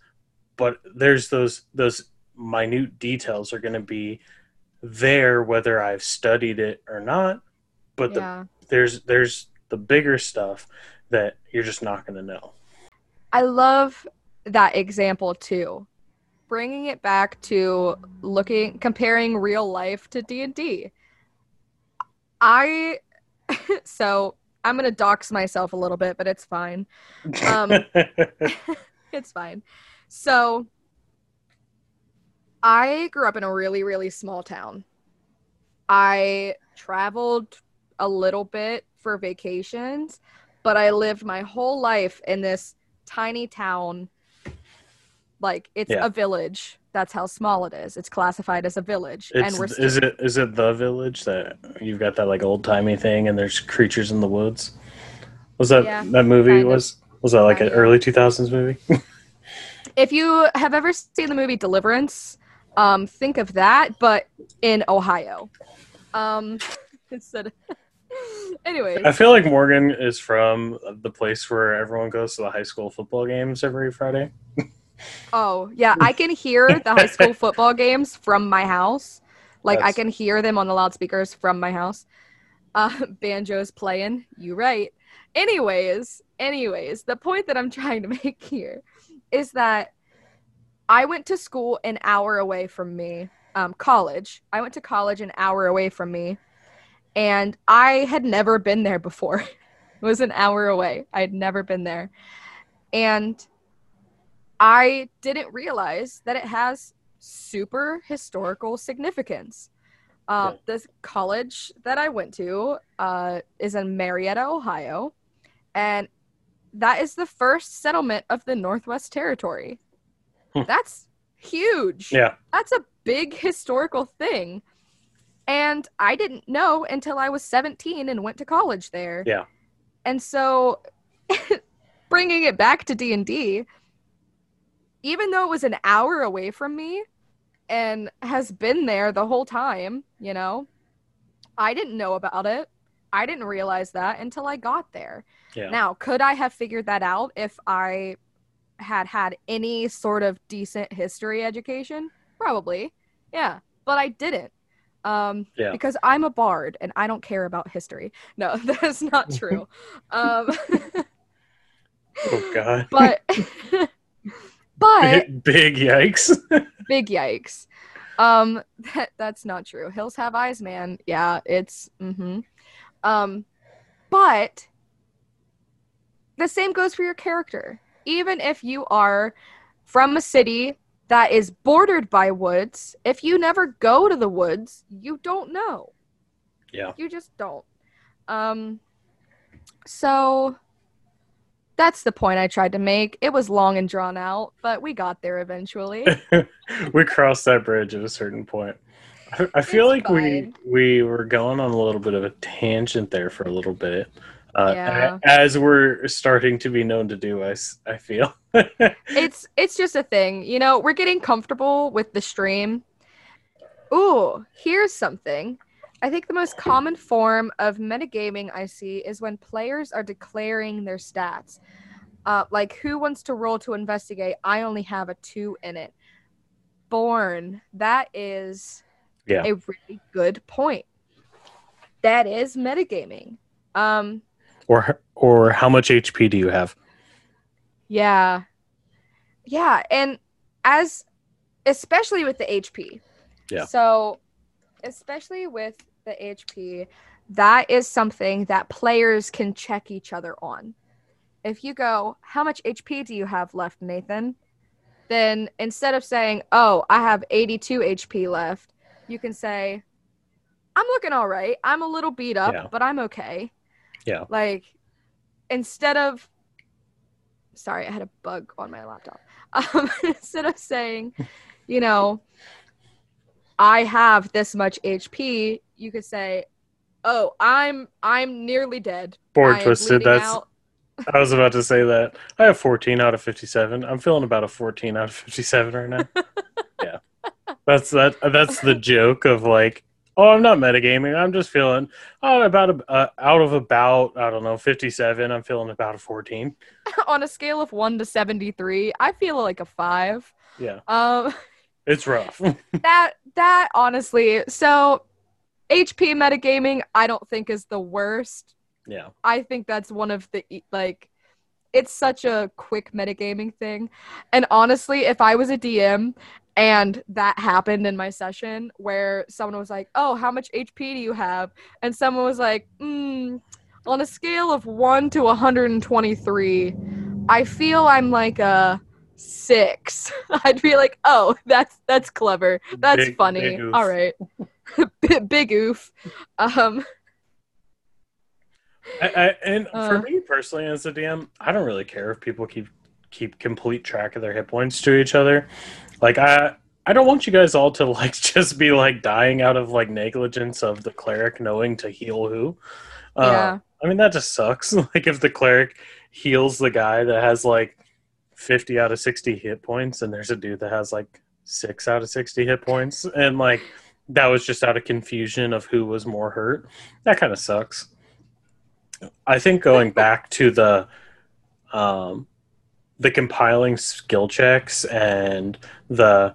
but there's those, those minute details are going to be there whether I've studied it or not, but yeah. the, there's there's the bigger stuff that you're just not going to know. I love that example too, bringing it back to looking comparing real life to D and D. I so I'm going to dox myself a little bit, but it's fine. Um, it's fine. So I grew up in a really, really small town. I traveled a little bit for vacations, but I lived my whole life in this tiny town. Like, it's yeah. a village. That's how small it is. It's classified as a village. It's, and we're still- is it is it the village that you've got that like old-timey thing and there's creatures in the woods? Was that yeah, that movie was of, was that like an of. early two thousands movie? If you have ever seen the movie Deliverance, um, think of that, but in Ohio. Um, instead of anyways. I feel like Morgan is from the place where everyone goes to the high school football games every Friday. Oh, yeah. I can hear the high school football games from my house. Like, that's... I can hear them on the loudspeakers from my house. Uh, banjo's playing. You right. Anyways, anyways, the point that I'm trying to make here is that I went to school an hour away from me, um, college. I went to college an hour away from me, and I had never been there before. It was an hour away. I had never been there. And I didn't realize that it has super historical significance. Uh, right. This college that I went to uh, is in Marietta, Ohio, and that is the first settlement of the Northwest Territory. Hmm. That's huge. Yeah. That's a big historical thing. And I didn't know until I was seventeen and went to college there. Yeah. And so bringing it back to D and D, even though it was an hour away from me and has been there the whole time, you know, I didn't know about it. I didn't realize that until I got there. Yeah. Now, could I have figured that out if I had had any sort of decent history education? Probably. Yeah. But I didn't. Um, yeah. Because I'm a bard and I don't care about history. No, that's not true. um, oh, God. But, but. Big, big yikes. Big yikes. Um, that, that's not true. Hills have eyes, man. Yeah, it's, mm-hmm. Um, but the same goes for your character. Even if you are from a city that is bordered by woods, if you never go to the woods, you don't know. Yeah. You just don't. Um, so that's the point I tried to make. It was long and drawn out, but we got there eventually. We crossed that bridge at a certain point. I feel it's like fine. we we were going on a little bit of a tangent there for a little bit, uh, yeah. as we're starting to be known to do. I, I feel it's it's just a thing, you know. We're getting comfortable with the stream. Ooh, here's something. I think the most common form of metagaming I see is when players are declaring their stats, uh, like who wants to roll to investigate? I only have a two in it. Born. That is. Yeah. A really good point. That is metagaming. Um, or or how much H P do you have? Yeah. Yeah, and as especially with the H P. Yeah. So especially with the H P, that is something that players can check each other on. If you go, how much H P do you have left, Nathan? Then instead of saying, oh, I have eighty-two H P left, you can say, I'm looking all right. I'm a little beat up, yeah. but I'm okay. Yeah. Like, instead of, sorry, I had a bug on my laptop. Um, instead of saying, you know, I have this much H P, you could say, oh, I'm I'm nearly dead. Board twisted. That's. Out. I was about to say that. I have fourteen out of fifty-seven. I'm feeling about a fourteen out of fifty-seven right now. Yeah. That's that. That's the joke of like, oh, I'm not metagaming. I'm just feeling oh, about a, uh, out of about, I don't know, fifty-seven. I'm feeling about a fourteen. On a scale of one to seventy-three, I feel like a five. Yeah. Um, it's rough. that, that honestly, so H P metagaming, I don't think is the worst. Yeah. I think that's one of the, like, it's such a quick metagaming thing. And honestly, if I was a D M and that happened in my session where someone was like, oh, how much H P do you have? And someone was like, mm, on a scale of one to one hundred twenty-three, I feel I'm like a six. I'd be like, oh, that's that's clever. That's big, funny. Big oof. All right. B- big oof. Um I, I, and uh, for me personally, as a D M, I don't really care if people keep keep complete track of their hit points to each other. Like I, I don't want you guys all to like just be like dying out of like negligence of the cleric knowing to heal who. Uh, yeah. I mean that just sucks. Like if the cleric heals the guy that has like fifty out of sixty hit points, and there's a dude that has like six out of sixty hit points, and like that was just out of confusion of who was more hurt. That kind of sucks. I think going back to the um, the compiling skill checks and the,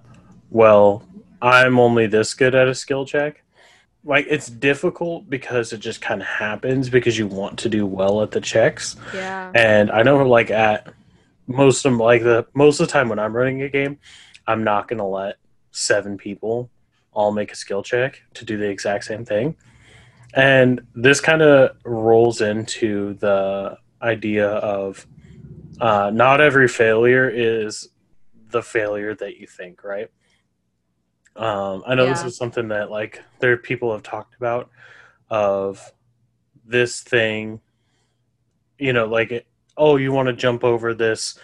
well, I'm only this good at a skill check, like it's difficult because it just kind of happens because you want to do well at the checks. Yeah. And I know like at most of like the most of the time when I'm running a game, I'm not gonna let seven people all make a skill check to do the exact same thing. And this kind of rolls into the idea of uh, not every failure is the failure that you think, right? Um, I know yeah. this is something that like there are people have talked about of this thing, you know, like, it, oh, you want to jump over this,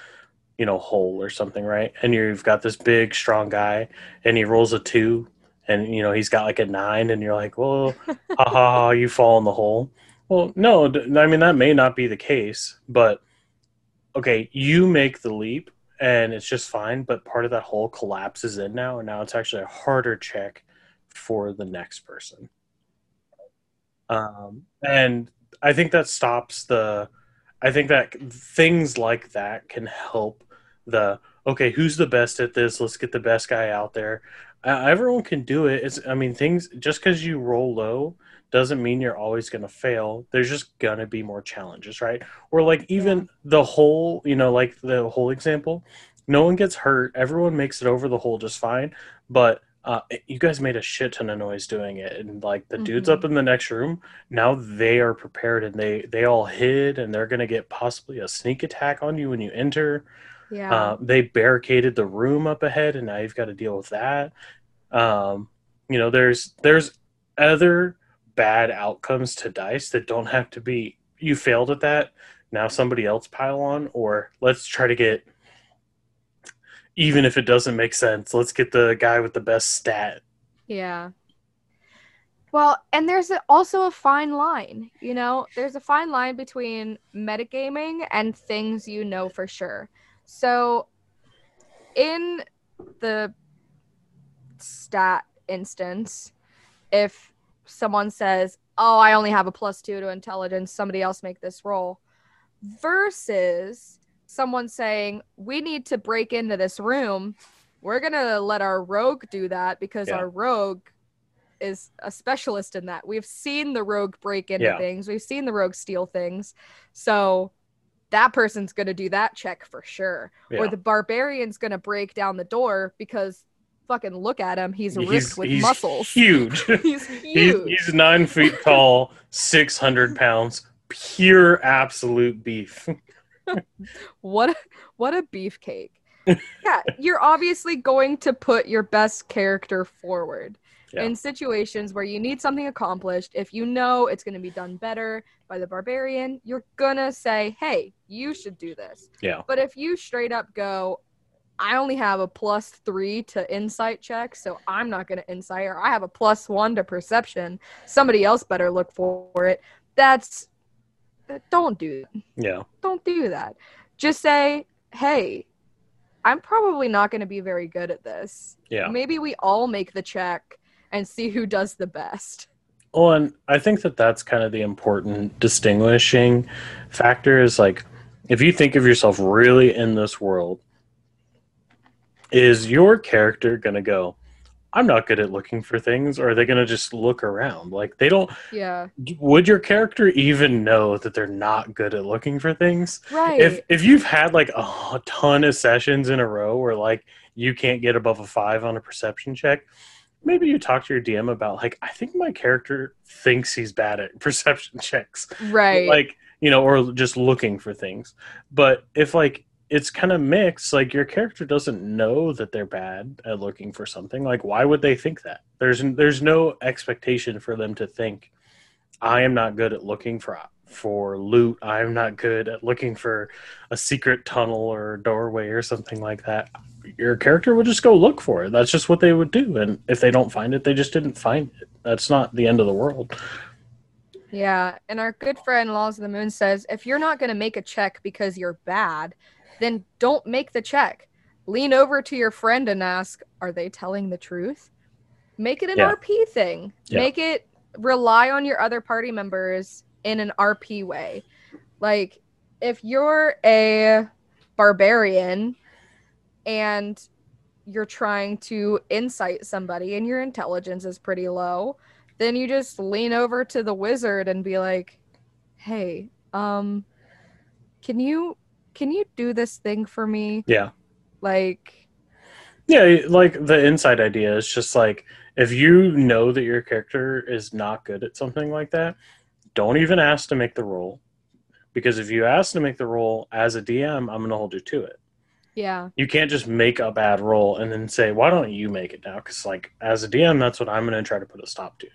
you know, hole or something, right? And you've got this big, strong guy and he rolls a two. And, you know, he's got like a nine and you're like, well, ha, ha, ha, you fall in the hole. Well, no, I mean, that may not be the case, but okay, you make the leap and it's just fine. But part of that hole collapses in now. And now it's actually a harder check for the next person. Um, and I think that stops the, I think that things like that can help the, okay, who's the best at this? Let's get the best guy out there. Uh, everyone can do it. It's, I mean, things just because you roll low doesn't mean you're always going to fail. There's just going to be more challenges, right? Or like even the whole, you know, like the whole example, no one gets hurt. Everyone makes it over the hole just fine. But uh, you guys made a shit ton of noise doing it. And like the mm-hmm. dudes up in the next room, now they are prepared and they, they all hid and they're going to get possibly a sneak attack on you when you enter. Yeah, uh, they barricaded the room up ahead, and now you've got to deal with that. Um, you know, there's there's other bad outcomes to dice that don't have to be, you failed at that, now somebody else pile on, or let's try to get, even if it doesn't make sense, let's get the guy with the best stat. Yeah. Well, and there's also a fine line, you know? There's a fine line between metagaming and things you know for sure. So in the stat instance, if someone says, oh, I only have a plus two to intelligence, somebody else make this roll, versus someone saying, we need to break into this room. We're going to let our rogue do that because yeah. our rogue is a specialist in that. We've seen the rogue break into yeah. things. We've seen the rogue steal things. So that person's going to do that check for sure. Yeah. Or the barbarian's going to break down the door because fucking look at him, he's ripped he's, with he's muscles. Huge. He's huge. He's, he's nine feet tall, six hundred pounds, pure absolute beef. What a, what a beefcake. Yeah, you're obviously going to put your best character forward. Yeah. In situations where you need something accomplished, if you know it's going to be done better by the barbarian, you're going to say, hey, you should do this. Yeah. But if you straight up go, I only have a plus three to insight check, so I'm not going to insight, or I have a plus one to perception, somebody else better look for it. That's, don't do that. Yeah. Don't do that. Just say, hey, I'm probably not going to be very good at this. Yeah. Maybe we all make the check and see who does the best. Well, and I think that that's kind of the important distinguishing factor is, like, if you think of yourself really in this world, is your character going to go, I'm not good at looking for things, or are they going to just look around? Like, they don't... Yeah. Would your character even know that they're not good at looking for things? Right. If, if you've had, like, a ton of sessions in a row where, like, you can't get above a five on a perception check... Maybe you talk to your D M about, like, I think my character thinks he's bad at perception checks. Right. Like, you know, or just looking for things. But if, like, it's kind of mixed, like, your character doesn't know that they're bad at looking for something. Like, why would they think that? There's there's no expectation for them to think, I am not good at looking for for loot. I'm not good at looking for a secret tunnel or doorway or something like that. Your character would just go look for it. That's just what they would do. And if they don't find it, they just didn't find it. That's not the end of the world. Yeah. And our good friend Laws of the Moon says, if you're not going to make a check because you're bad, then don't make the check. Lean over to your friend and ask, are they telling the truth? Make it an yeah. R P thing. Yeah. Make it rely on your other party members in an R P way. Like, if you're a barbarian... and you're trying to insight somebody and your intelligence is pretty low, then you just lean over to the wizard and be like, hey, um, can you can you do this thing for me? Yeah. Like... Yeah, like, the insight idea is just, like, if you know that your character is not good at something like that, don't even ask to make the roll. Because if you ask to make the roll as a D M, I'm going to hold you to it. Yeah. You can't just make a bad roll and then say, why don't you make it now? Because, like, as a D M, that's what I'm going to try to put a stop to.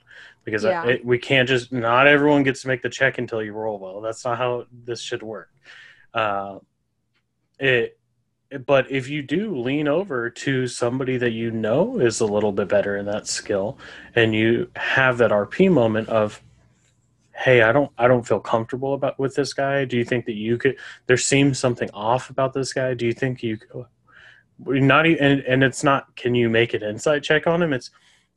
Because yeah. I, it, we can't just, not everyone gets to make the check until you roll well. That's not how this should work. Uh, it, it, but if you do lean over to somebody that you know is a little bit better in that skill, and you have that R P moment of, hey, I don't I don't feel comfortable about with this guy. Do you think that you could, there seems something off about this guy. Do you think you could, not even, and, and it's not, can you make an insight check on him? It's,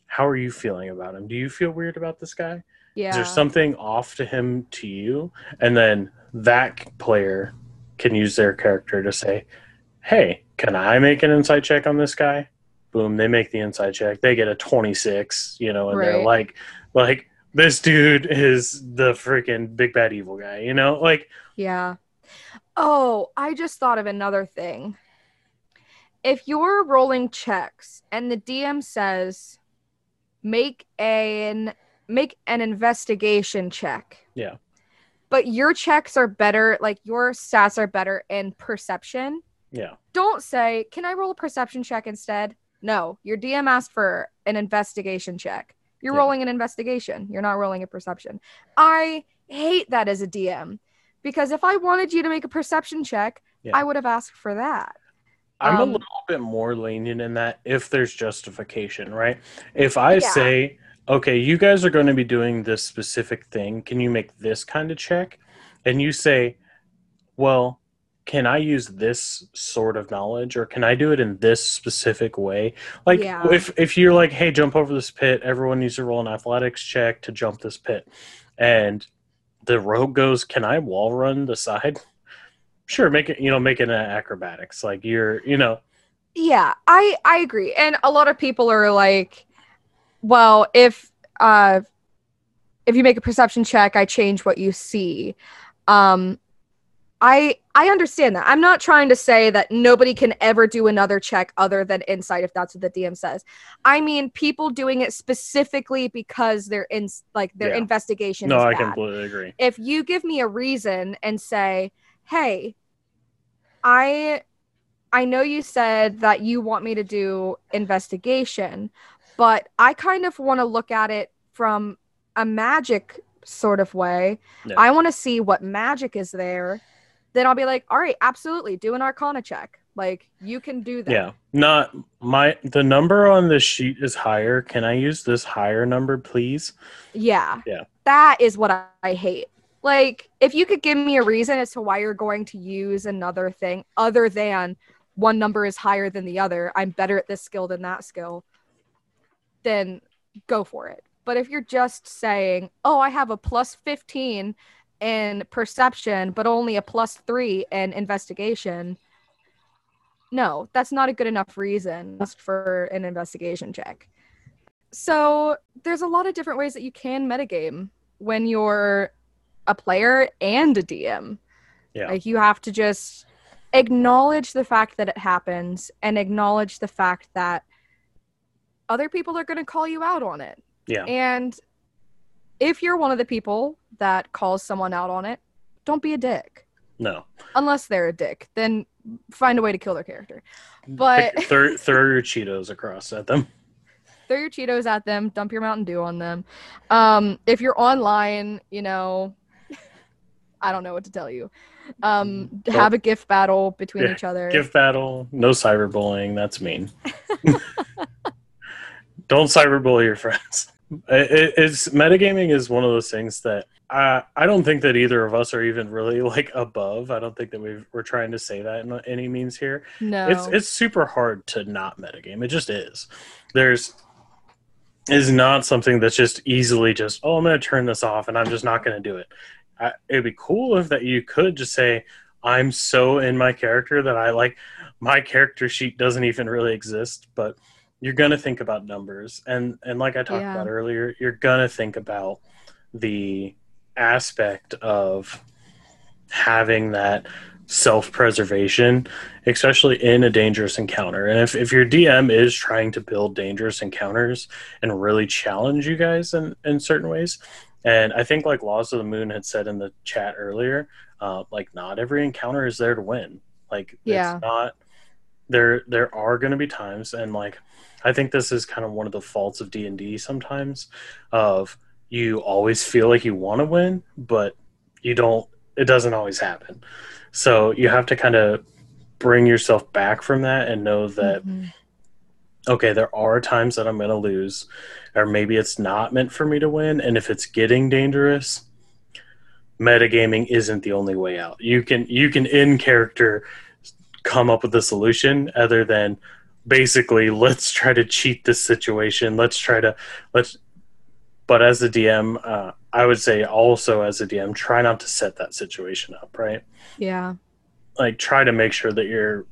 how are you feeling about him? Do you feel weird about this guy? Yeah. Is there something off to him to you? And then that player can use their character to say, hey, can I make an insight check on this guy? Boom, they make the insight check. They get a twenty-six, you know, and right. they're like, like, this dude is the freaking big bad evil guy, you know? Like, yeah. Oh, I just thought of another thing. If you're rolling checks and the D M says, make an make an investigation check. Yeah. But your checks are better, like your stats are better in perception. Yeah. Don't say, can I roll a perception check instead? No, your D M asked for an investigation check. You're yeah. rolling an investigation. You're not rolling a perception. I hate that as a D M, because if I wanted you to make a perception check, yeah. I would have asked for that. I'm um, a little bit more lenient in that if there's justification, right? If I yeah. say, okay, you guys are going to be doing this specific thing. Can you make this kind of check? And you say, well, can I use this sort of knowledge, or can I do it in this specific way? Like yeah. if, if you're like, hey, jump over this pit, everyone needs to roll an athletics check to jump this pit. And the rogue goes, can I wall run the side? Sure. Make it, you know, make it an acrobatics. Like you're, you know. Yeah, I, I agree. And a lot of people are like, well, if, uh, if you make a perception check, I change what you see. Um, I I understand that. I'm not trying to say that nobody can ever do another check other than insight if that's what the D M says. I mean, people doing it specifically because they're in like their yeah. investigation. No, is I bad. completely agree. If you give me a reason and say, "Hey, I I know you said that you want me to do investigation, but I kind of want to look at it from a magic sort of way. Yeah. I want to see what magic is there." Then I'll be like, all right, absolutely, do an Arcana check. Like, you can do that. Yeah, not my, the number on this sheet is higher. Can I use this higher number, please? Yeah. Yeah. That is what I, I hate. Like, if you could give me a reason as to why you're going to use another thing other than one number is higher than the other, I'm better at this skill than that skill, then go for it. But if you're just saying, oh, I have a plus fifteen in perception, but only a plus three in investigation. No, that's not a good enough reason for an investigation check. So there's a lot of different ways that you can metagame when you're a player and a D M. Yeah. Like, you have to just acknowledge the fact that it happens and acknowledge the fact that other people are going to call you out on it. Yeah. And if you're one of the people that calls someone out on it, don't be a dick. No. Unless they're a dick, then find a way to kill their character. But throw, throw your Cheetos across at them. Throw your Cheetos at them. Dump your Mountain Dew on them. Um, if you're online, you know, I don't know what to tell you. Um, don't, have a gift battle between yeah, each other. Gift battle. No cyberbullying. That's mean. Don't cyberbully your friends. It, it's metagaming is one of those things that I, I don't think that either of us are even really like above. I don't think that we've, we're trying to say that in any means here. No, it's it's super hard to not metagame. It just is. There's is not something that's just easily just oh I'm going to turn this off and I'm just not going to do it. I, it'd be cool if that you could just say I'm so in my character that I like my character sheet doesn't even really exist, but. You're going to think about numbers. And, and like I talked yeah. about earlier, you're going to think about the aspect of having that self-preservation, especially in a dangerous encounter. And if, if your D M is trying to build dangerous encounters and really challenge you guys in, in certain ways, and I think like Laws of the Moon had said in the chat earlier, uh, like not every encounter is there to win. Like yeah. it's not... There there are going to be times, and like I think this is kind of one of the faults of D and D sometimes, of you always feel like you want to win, but you don't, it doesn't always happen. So you have to kind of bring yourself back from that and know that, mm-hmm. okay, there are times that I'm going to lose, or maybe it's not meant for me to win, and if it's getting dangerous, metagaming isn't the only way out. You can, you can in character... come up with a solution other than basically let's try to cheat this situation. Let's try to let's. But as a D M, uh, I would say also as a D M, try not to set that situation up. Right. Yeah. Like try to make sure that you're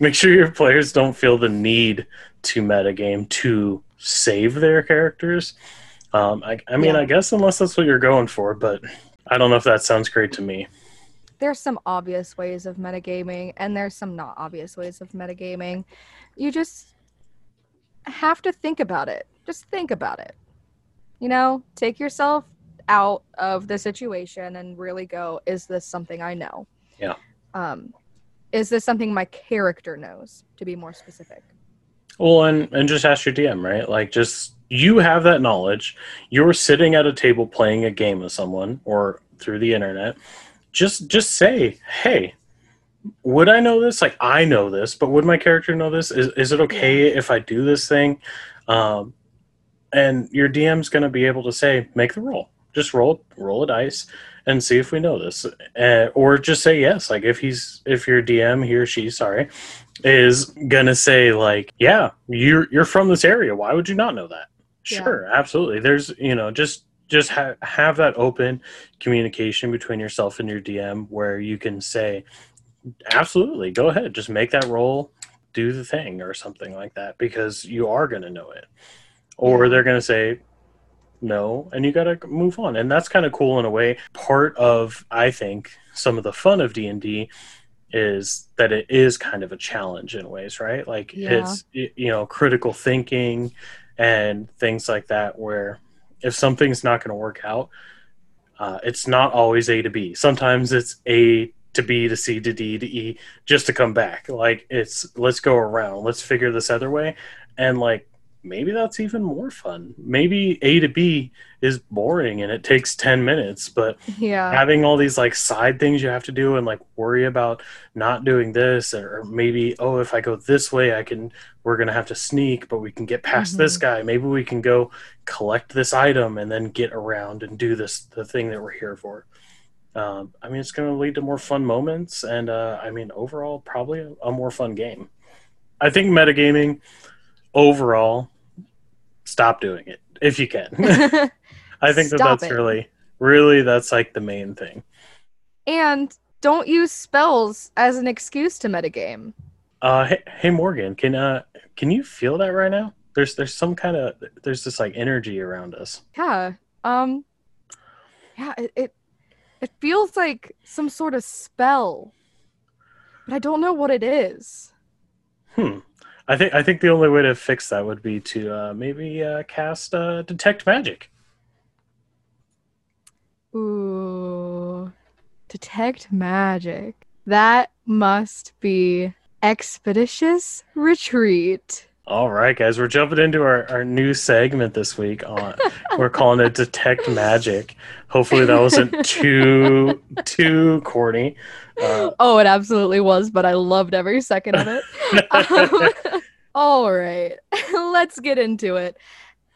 make sure your players don't feel the need to metagame to save their characters. Um, I, I mean, yeah. I guess unless that's what you're going for, but I don't know if that sounds great to me. There's some obvious ways of metagaming, and there's some not obvious ways of metagaming. You just have to think about it. Just think about it. You know, take yourself out of the situation and really go, is this something I know? Yeah. Um, is this something my character knows, to be more specific? Well, and, and just ask your D M, right? Like, just you have that knowledge. You're sitting at a table playing a game with someone or through the internet. Just just say, hey, would I know this? Like, I know this, but would my character know this? Is is it okay if I do this thing? Um, and your D M's going to be able to say, make the roll. Just roll roll a dice and see if we know this. Uh, or just say yes. Like, if he's if your D M, he or she, sorry, is going to say, like, yeah, you're, you're from this area. Why would you not know that? Yeah. Sure, absolutely. There's, you know, just... Just ha- have that open communication between yourself and your D M where you can say, absolutely, go ahead. Just make that roll, do the thing or something like that because you are going to know it. Or they're going to say no, and you got to move on. And that's kind of cool in a way. Part of, I think, some of the fun of D and D is that it is kind of a challenge in ways, right? Like yeah. it's, you know, critical thinking and things like that, where if something's not going to work out, uh, it's not always A to B. Sometimes it's A to B to C to D to E just to come back. Like it's, let's go around, let's figure this other way. And like, maybe that's even more fun. Maybe A to B is boring and it takes ten minutes, but yeah. having all these like side things you have to do and like worry about not doing this, or maybe, oh, if I go this way, I can, we're going to have to sneak, but we can get past mm-hmm. this guy. Maybe we can go collect this item and then get around and do this, the thing that we're here for. Um, I mean, it's going to lead to more fun moments. And uh, I mean, overall, probably a, a more fun game. I think metagaming overall, stop doing it if you can. I think that that's it. really, really, that's like the main thing. And don't use spells as an excuse to metagame. Uh, hey, hey Morgan, can uh, can you feel that right now? There's there's some kind of there's this like energy around us. Yeah. Um. Yeah. It it, it feels like some sort of spell, but I don't know what it is. Hmm. I think I think the only way to fix that would be to uh, maybe uh, cast uh, Detect Magic. Ooh, Detect Magic. That must be Expeditious Retreat. All right, guys, we're jumping into our, our new segment this week. On we're calling it Detect Magic. Hopefully, that wasn't too too corny. Uh, oh, it absolutely was, but I loved every second of it. um, all right, let's get into it.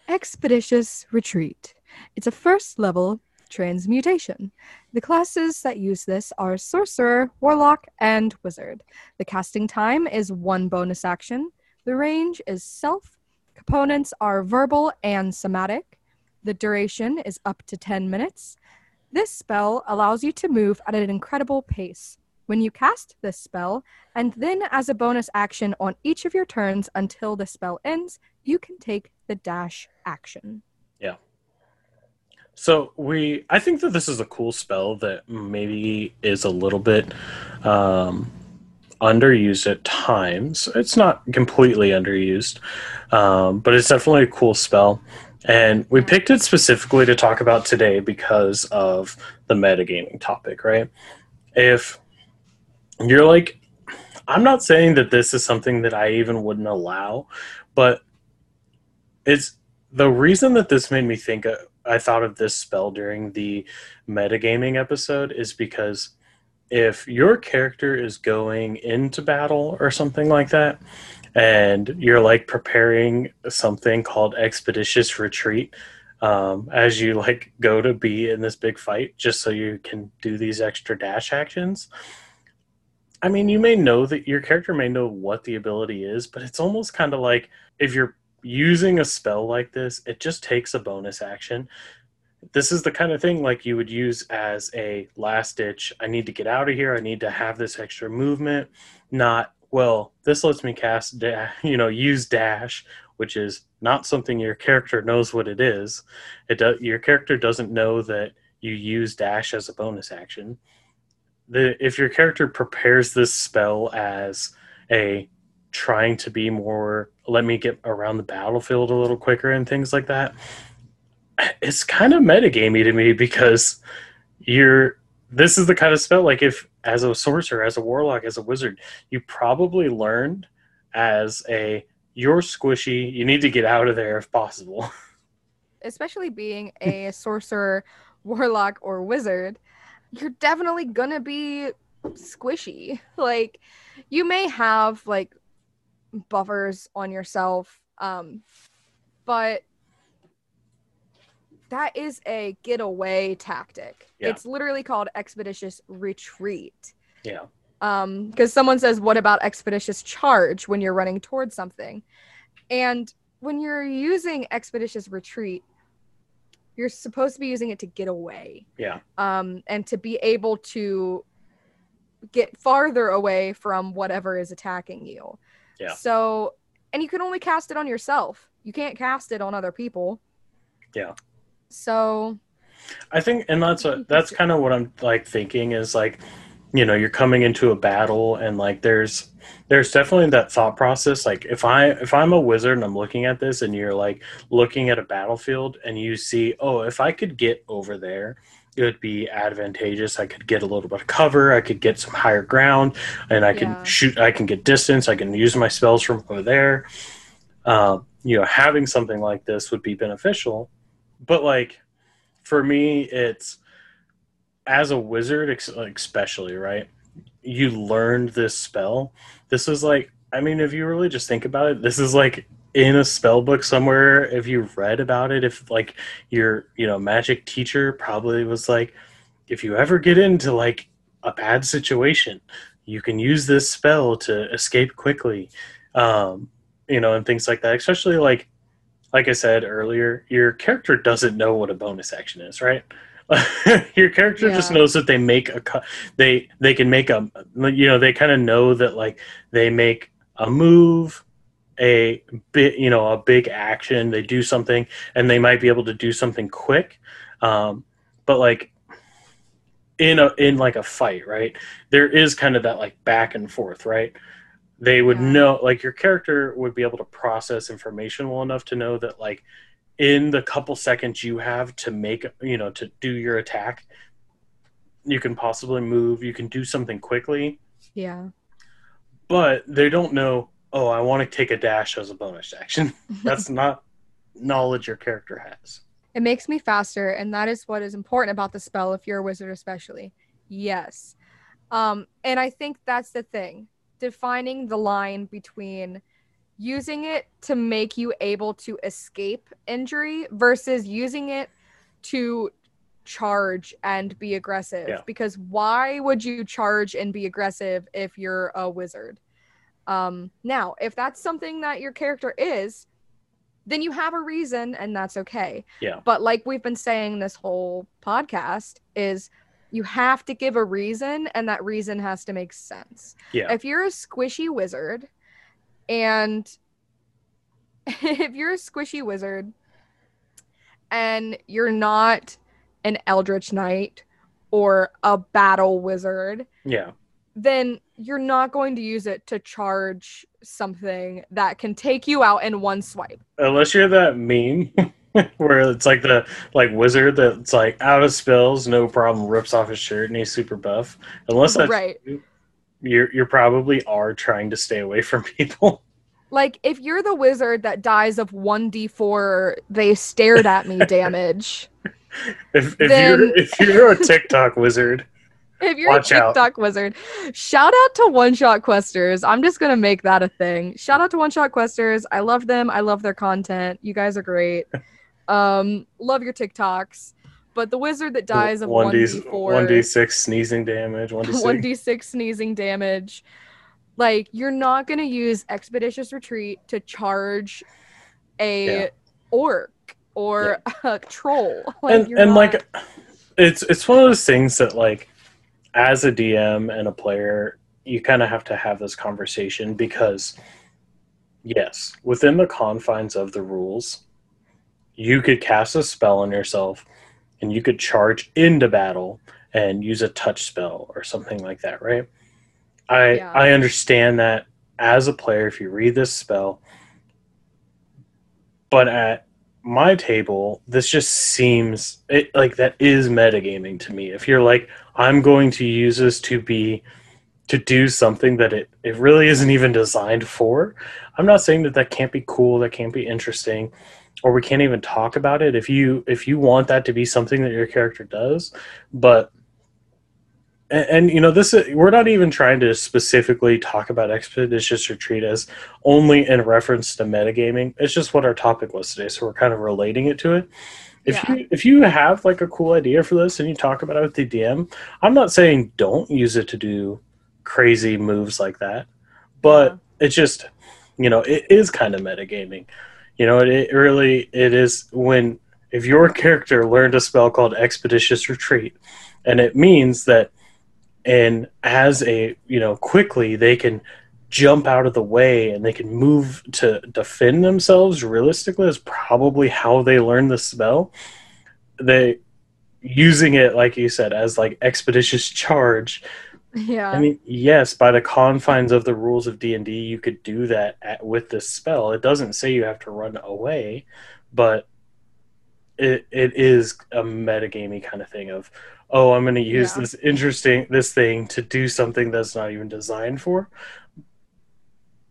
Expeditious Retreat. It's a first level transmutation. The classes that use this are Sorcerer, Warlock, and Wizard. The casting time is one bonus action. The range is self. Components are verbal and somatic. The duration is up to ten minutes. This spell allows you to move at an incredible pace. When you cast this spell, and then as a bonus action on each of your turns until the spell ends, you can take the dash action. Yeah. So we, I think that this is a cool spell that maybe is a little bit um, underused at times. It's not completely underused, um, but it's definitely a cool spell. And we picked it specifically to talk about today because of the metagaming topic, right? If you're like, I'm not saying that this is something that I even wouldn't allow, but it's the reason that this made me think, uh, I thought of this spell during the metagaming episode is because if your character is going into battle or something like that, and you're like preparing something called Expeditious Retreat um, as you like go to be in this big fight just so you can do these extra dash actions. I mean, you may know that your character may know what the ability is, but it's almost kind of like if you're using a spell like this, it just takes a bonus action. This is the kind of thing like you would use as a last ditch. I need to get out of here. I need to have this extra movement. Not, well, this lets me cast, da- you know, use dash, which is not something your character knows what it is. It do- your character doesn't know that you use dash as a bonus action. The, if your character prepares this spell as a trying to be more, let me get around the battlefield a little quicker and things like that, it's kind of metagamey to me because you're, this is the kind of spell, like if as a sorcerer, as a warlock, as a wizard, you probably learned as a, you're squishy, you need to get out of there if possible. Especially being a sorcerer, warlock, or wizard, you're definitely gonna be squishy. Like, you may have, like, buffers on yourself, um, but that is a getaway tactic. Yeah. It's literally called Expeditious Retreat. Yeah. Um, because someone says, what about Expeditious Charge when you're running towards something? And when you're using Expeditious Retreat, you're supposed to be using it to get away. Yeah. Um, and to be able to get farther away from whatever is attacking you. Yeah. So, and you can only cast it on yourself. You can't cast it on other people. Yeah. So I think, and that's a, that's kind of what I'm like thinking is like, you know, you're coming into a battle and like there's there's definitely that thought process. Like if I if I'm a wizard and I'm looking at this and you're like looking at a battlefield and you see, oh, if I could get over there, it would be advantageous. I could get a little bit of cover. I could get some higher ground, and I can yeah. shoot. I can get distance. I can use my spells from over there. Uh, you know, having something like this would be beneficial. But like for me, it's as a wizard, ex- especially right. You learned this spell. This is like, I mean, if you really just think about it, this is like in a spell book somewhere. If you read about it, if like your, you know, magic teacher probably was like, if you ever get into like a bad situation, you can use this spell to escape quickly, um, you know, and things like that. Especially like, like I said earlier, your character doesn't know what a bonus action is, right? Your character yeah. just knows that they make a cu- they they can make a, you know, they kind of know that like they make a move, a bit, you know, a big action, they do something, and they might be able to do something quick, um, but like in a in like a fight, right, there is kind of that like back and forth, right? They would yeah. know, like your character would be able to process information well enough to know that like in the couple seconds you have to make, you know, to do your attack, you can possibly move, you can do something quickly. Yeah. But they don't know, oh, I want to take a dash as a bonus action. That's not knowledge your character has. It makes me faster, and that is what is important about the spell if you're a wizard especially. Yes. Um, and I think that's the thing. Defining the line between using it to make you able to escape injury versus using it to charge and be aggressive. Yeah. Because why would you charge and be aggressive if you're a wizard? Um, now, if that's something that your character is, then you have a reason, and that's okay. Yeah. But like we've been saying this whole podcast is, you have to give a reason, and that reason has to make sense. Yeah. If you're a squishy wizard... And if you're a squishy wizard and you're not an eldritch knight or a battle wizard, yeah, then you're not going to use it to charge something that can take you out in one swipe. Unless you're that meme where it's like the like wizard that's like out of spells, no problem, rips off his shirt and he's super buff. Unless that's right. You're you're probably are trying to stay away from people. Like if you're the wizard that dies of one d four they stared at me damage. If if then... you're if you're a TikTok wizard, if you're watch a TikTok out. Wizard, shout out to One Shot Questers. I'm just gonna make that a thing. Shout out to One Shot Questers. I love them. I love their content. You guys are great. Um, love your TikToks. But the wizard that dies of one d four one d six sneezing damage. one d six sneezing damage. Like, you're not going to use Expeditious Retreat to charge a yeah. orc or yeah. a troll. Like, and you're and not... like, it's it's one of those things that, like, as a D M and a player, you kind of have to have this conversation because, yes, within the confines of the rules, you could cast a spell on yourself, and you could charge into battle and use a touch spell or something like that, right? I yeah. I understand that as a player, if you read this spell, but at my table, this just seems it, like that is metagaming to me. If you're like, I'm going to use this to be to do something that it, it really isn't even designed for, I'm not saying that that can't be cool, that can't be interesting, or we can't even talk about it if you if you want that to be something that your character does. But and, and you know, this is, we're not even trying to specifically talk about Expeditious Retreat as only in reference to metagaming. It's just what our topic was today, so we're kind of relating it to it. If yeah. you if you have like a cool idea for this and you talk about it with the D M, I'm not saying don't use it to do crazy moves like that, but yeah. it's just, you know, it is kind of metagaming. You know, it, it really, it is when, if your character learned a spell called Expeditious Retreat, and it means that, and as a, you know, quickly they can jump out of the way and they can move to defend themselves realistically is probably how they learn the spell. They, using it, like you said, as like expeditious charge. Yeah. I mean, yes, by the confines of the rules of D and D, you could do that at, with this spell. It doesn't say you have to run away, but it it is a metagamey kind of thing of, oh, I'm going to use yeah. this interesting this thing to do something that's not even designed for.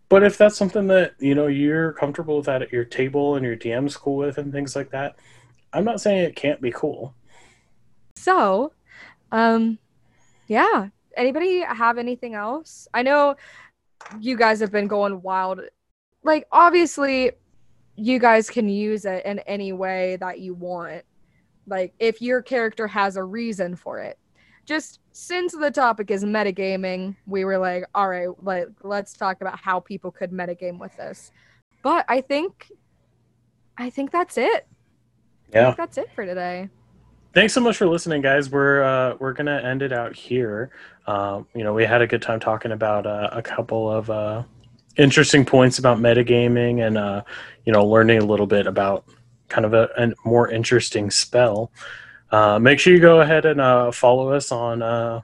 But if that's something that, you know, you're comfortable with that at your table and your D M's cool with and things like that, I'm not saying it can't be cool. So, um, yeah. Anybody have anything else? I know you guys have been going wild. Like, obviously, you guys can use it in any way that you want. Like, if your character has a reason for it. Just since the topic is metagaming, we were like, all right, like, let's talk about how people could metagame with this. But I think, I think that's it. Yeah. I think that's it for today. Thanks so much for listening, guys. We're uh, we're gonna end it out here. Um, you know, we had a good time talking about uh, a couple of uh, interesting points about metagaming and uh, you know, learning a little bit about kind of a, a more interesting spell. Uh, make sure you go ahead and uh, follow us on uh,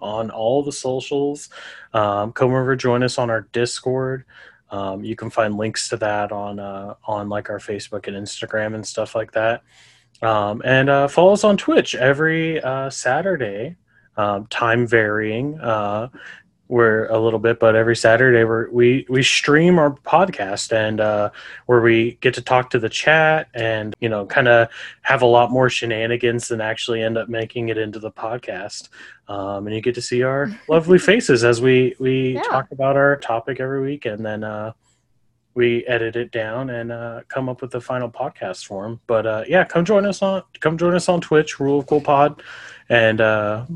on all the socials. Um, come over, join us on our Discord. Um, you can find links to that on uh, on like our Facebook and Instagram and stuff like that. Um, and uh, follow us on Twitch every uh, Saturday, um, time varying. Uh, we're a little bit, but every Saturday we're, we we stream our podcast and uh, where we get to talk to the chat and, you know, kind of have a lot more shenanigans than actually end up making it into the podcast. Um, and you get to see our lovely faces as we, we yeah. talk about our topic every week, and then uh, we edit it down and uh, come up with the final podcast form. But uh, yeah, come join us on come join us on Twitch, Rule of Cool Pod, and uh,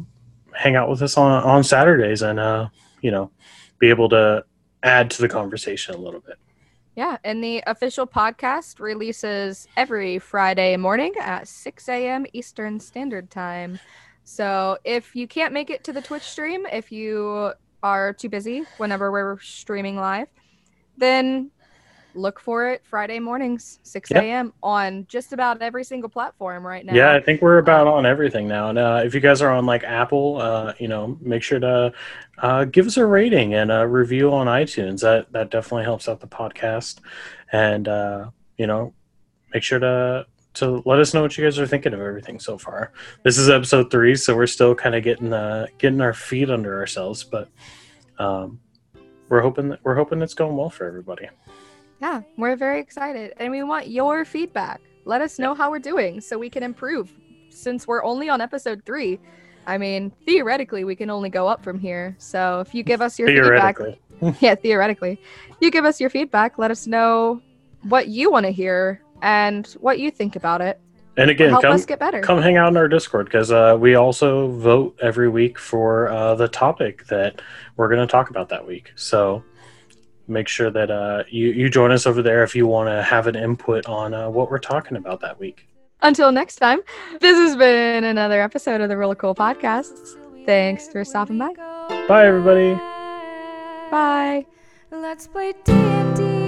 hang out with us on on Saturdays, and uh, you know, be able to add to the conversation a little bit. Yeah, and the official podcast releases every Friday morning at six a.m. Eastern Standard Time. So if you can't make it to the Twitch stream, if you are too busy whenever we're streaming live, then look for it Friday mornings, six a.m. yeah. on just about every single platform right now. Yeah, I think we're about um, on everything now. And uh, if you guys are on like Apple, uh, you know, make sure to uh, give us a rating and a review on iTunes. That that definitely helps out the podcast. And uh, you know, make sure to to let us know what you guys are thinking of everything so far. This is episode three, so we're still kind of getting uh, getting our feet under ourselves, but um, we're hoping that we're hoping it's going well for everybody. Yeah, we're very excited, and we want your feedback. Let us know how we're doing so we can improve. Since we're only on episode three, I mean, theoretically, we can only go up from here. So if you give us your feedback, yeah, theoretically, you give us your feedback. Let us know what you want to hear and what you think about it. And again, help come, us get better. Come hang out in our Discord, because uh, we also vote every week for uh, the topic that we're going to talk about that week. So make sure that uh, you, you join us over there if you want to have an input on uh, what we're talking about that week. Until next time, this has been another episode of the Rule of Cool Podcast. Thanks for stopping by. Bye, everybody. Bye. Let's play D and D.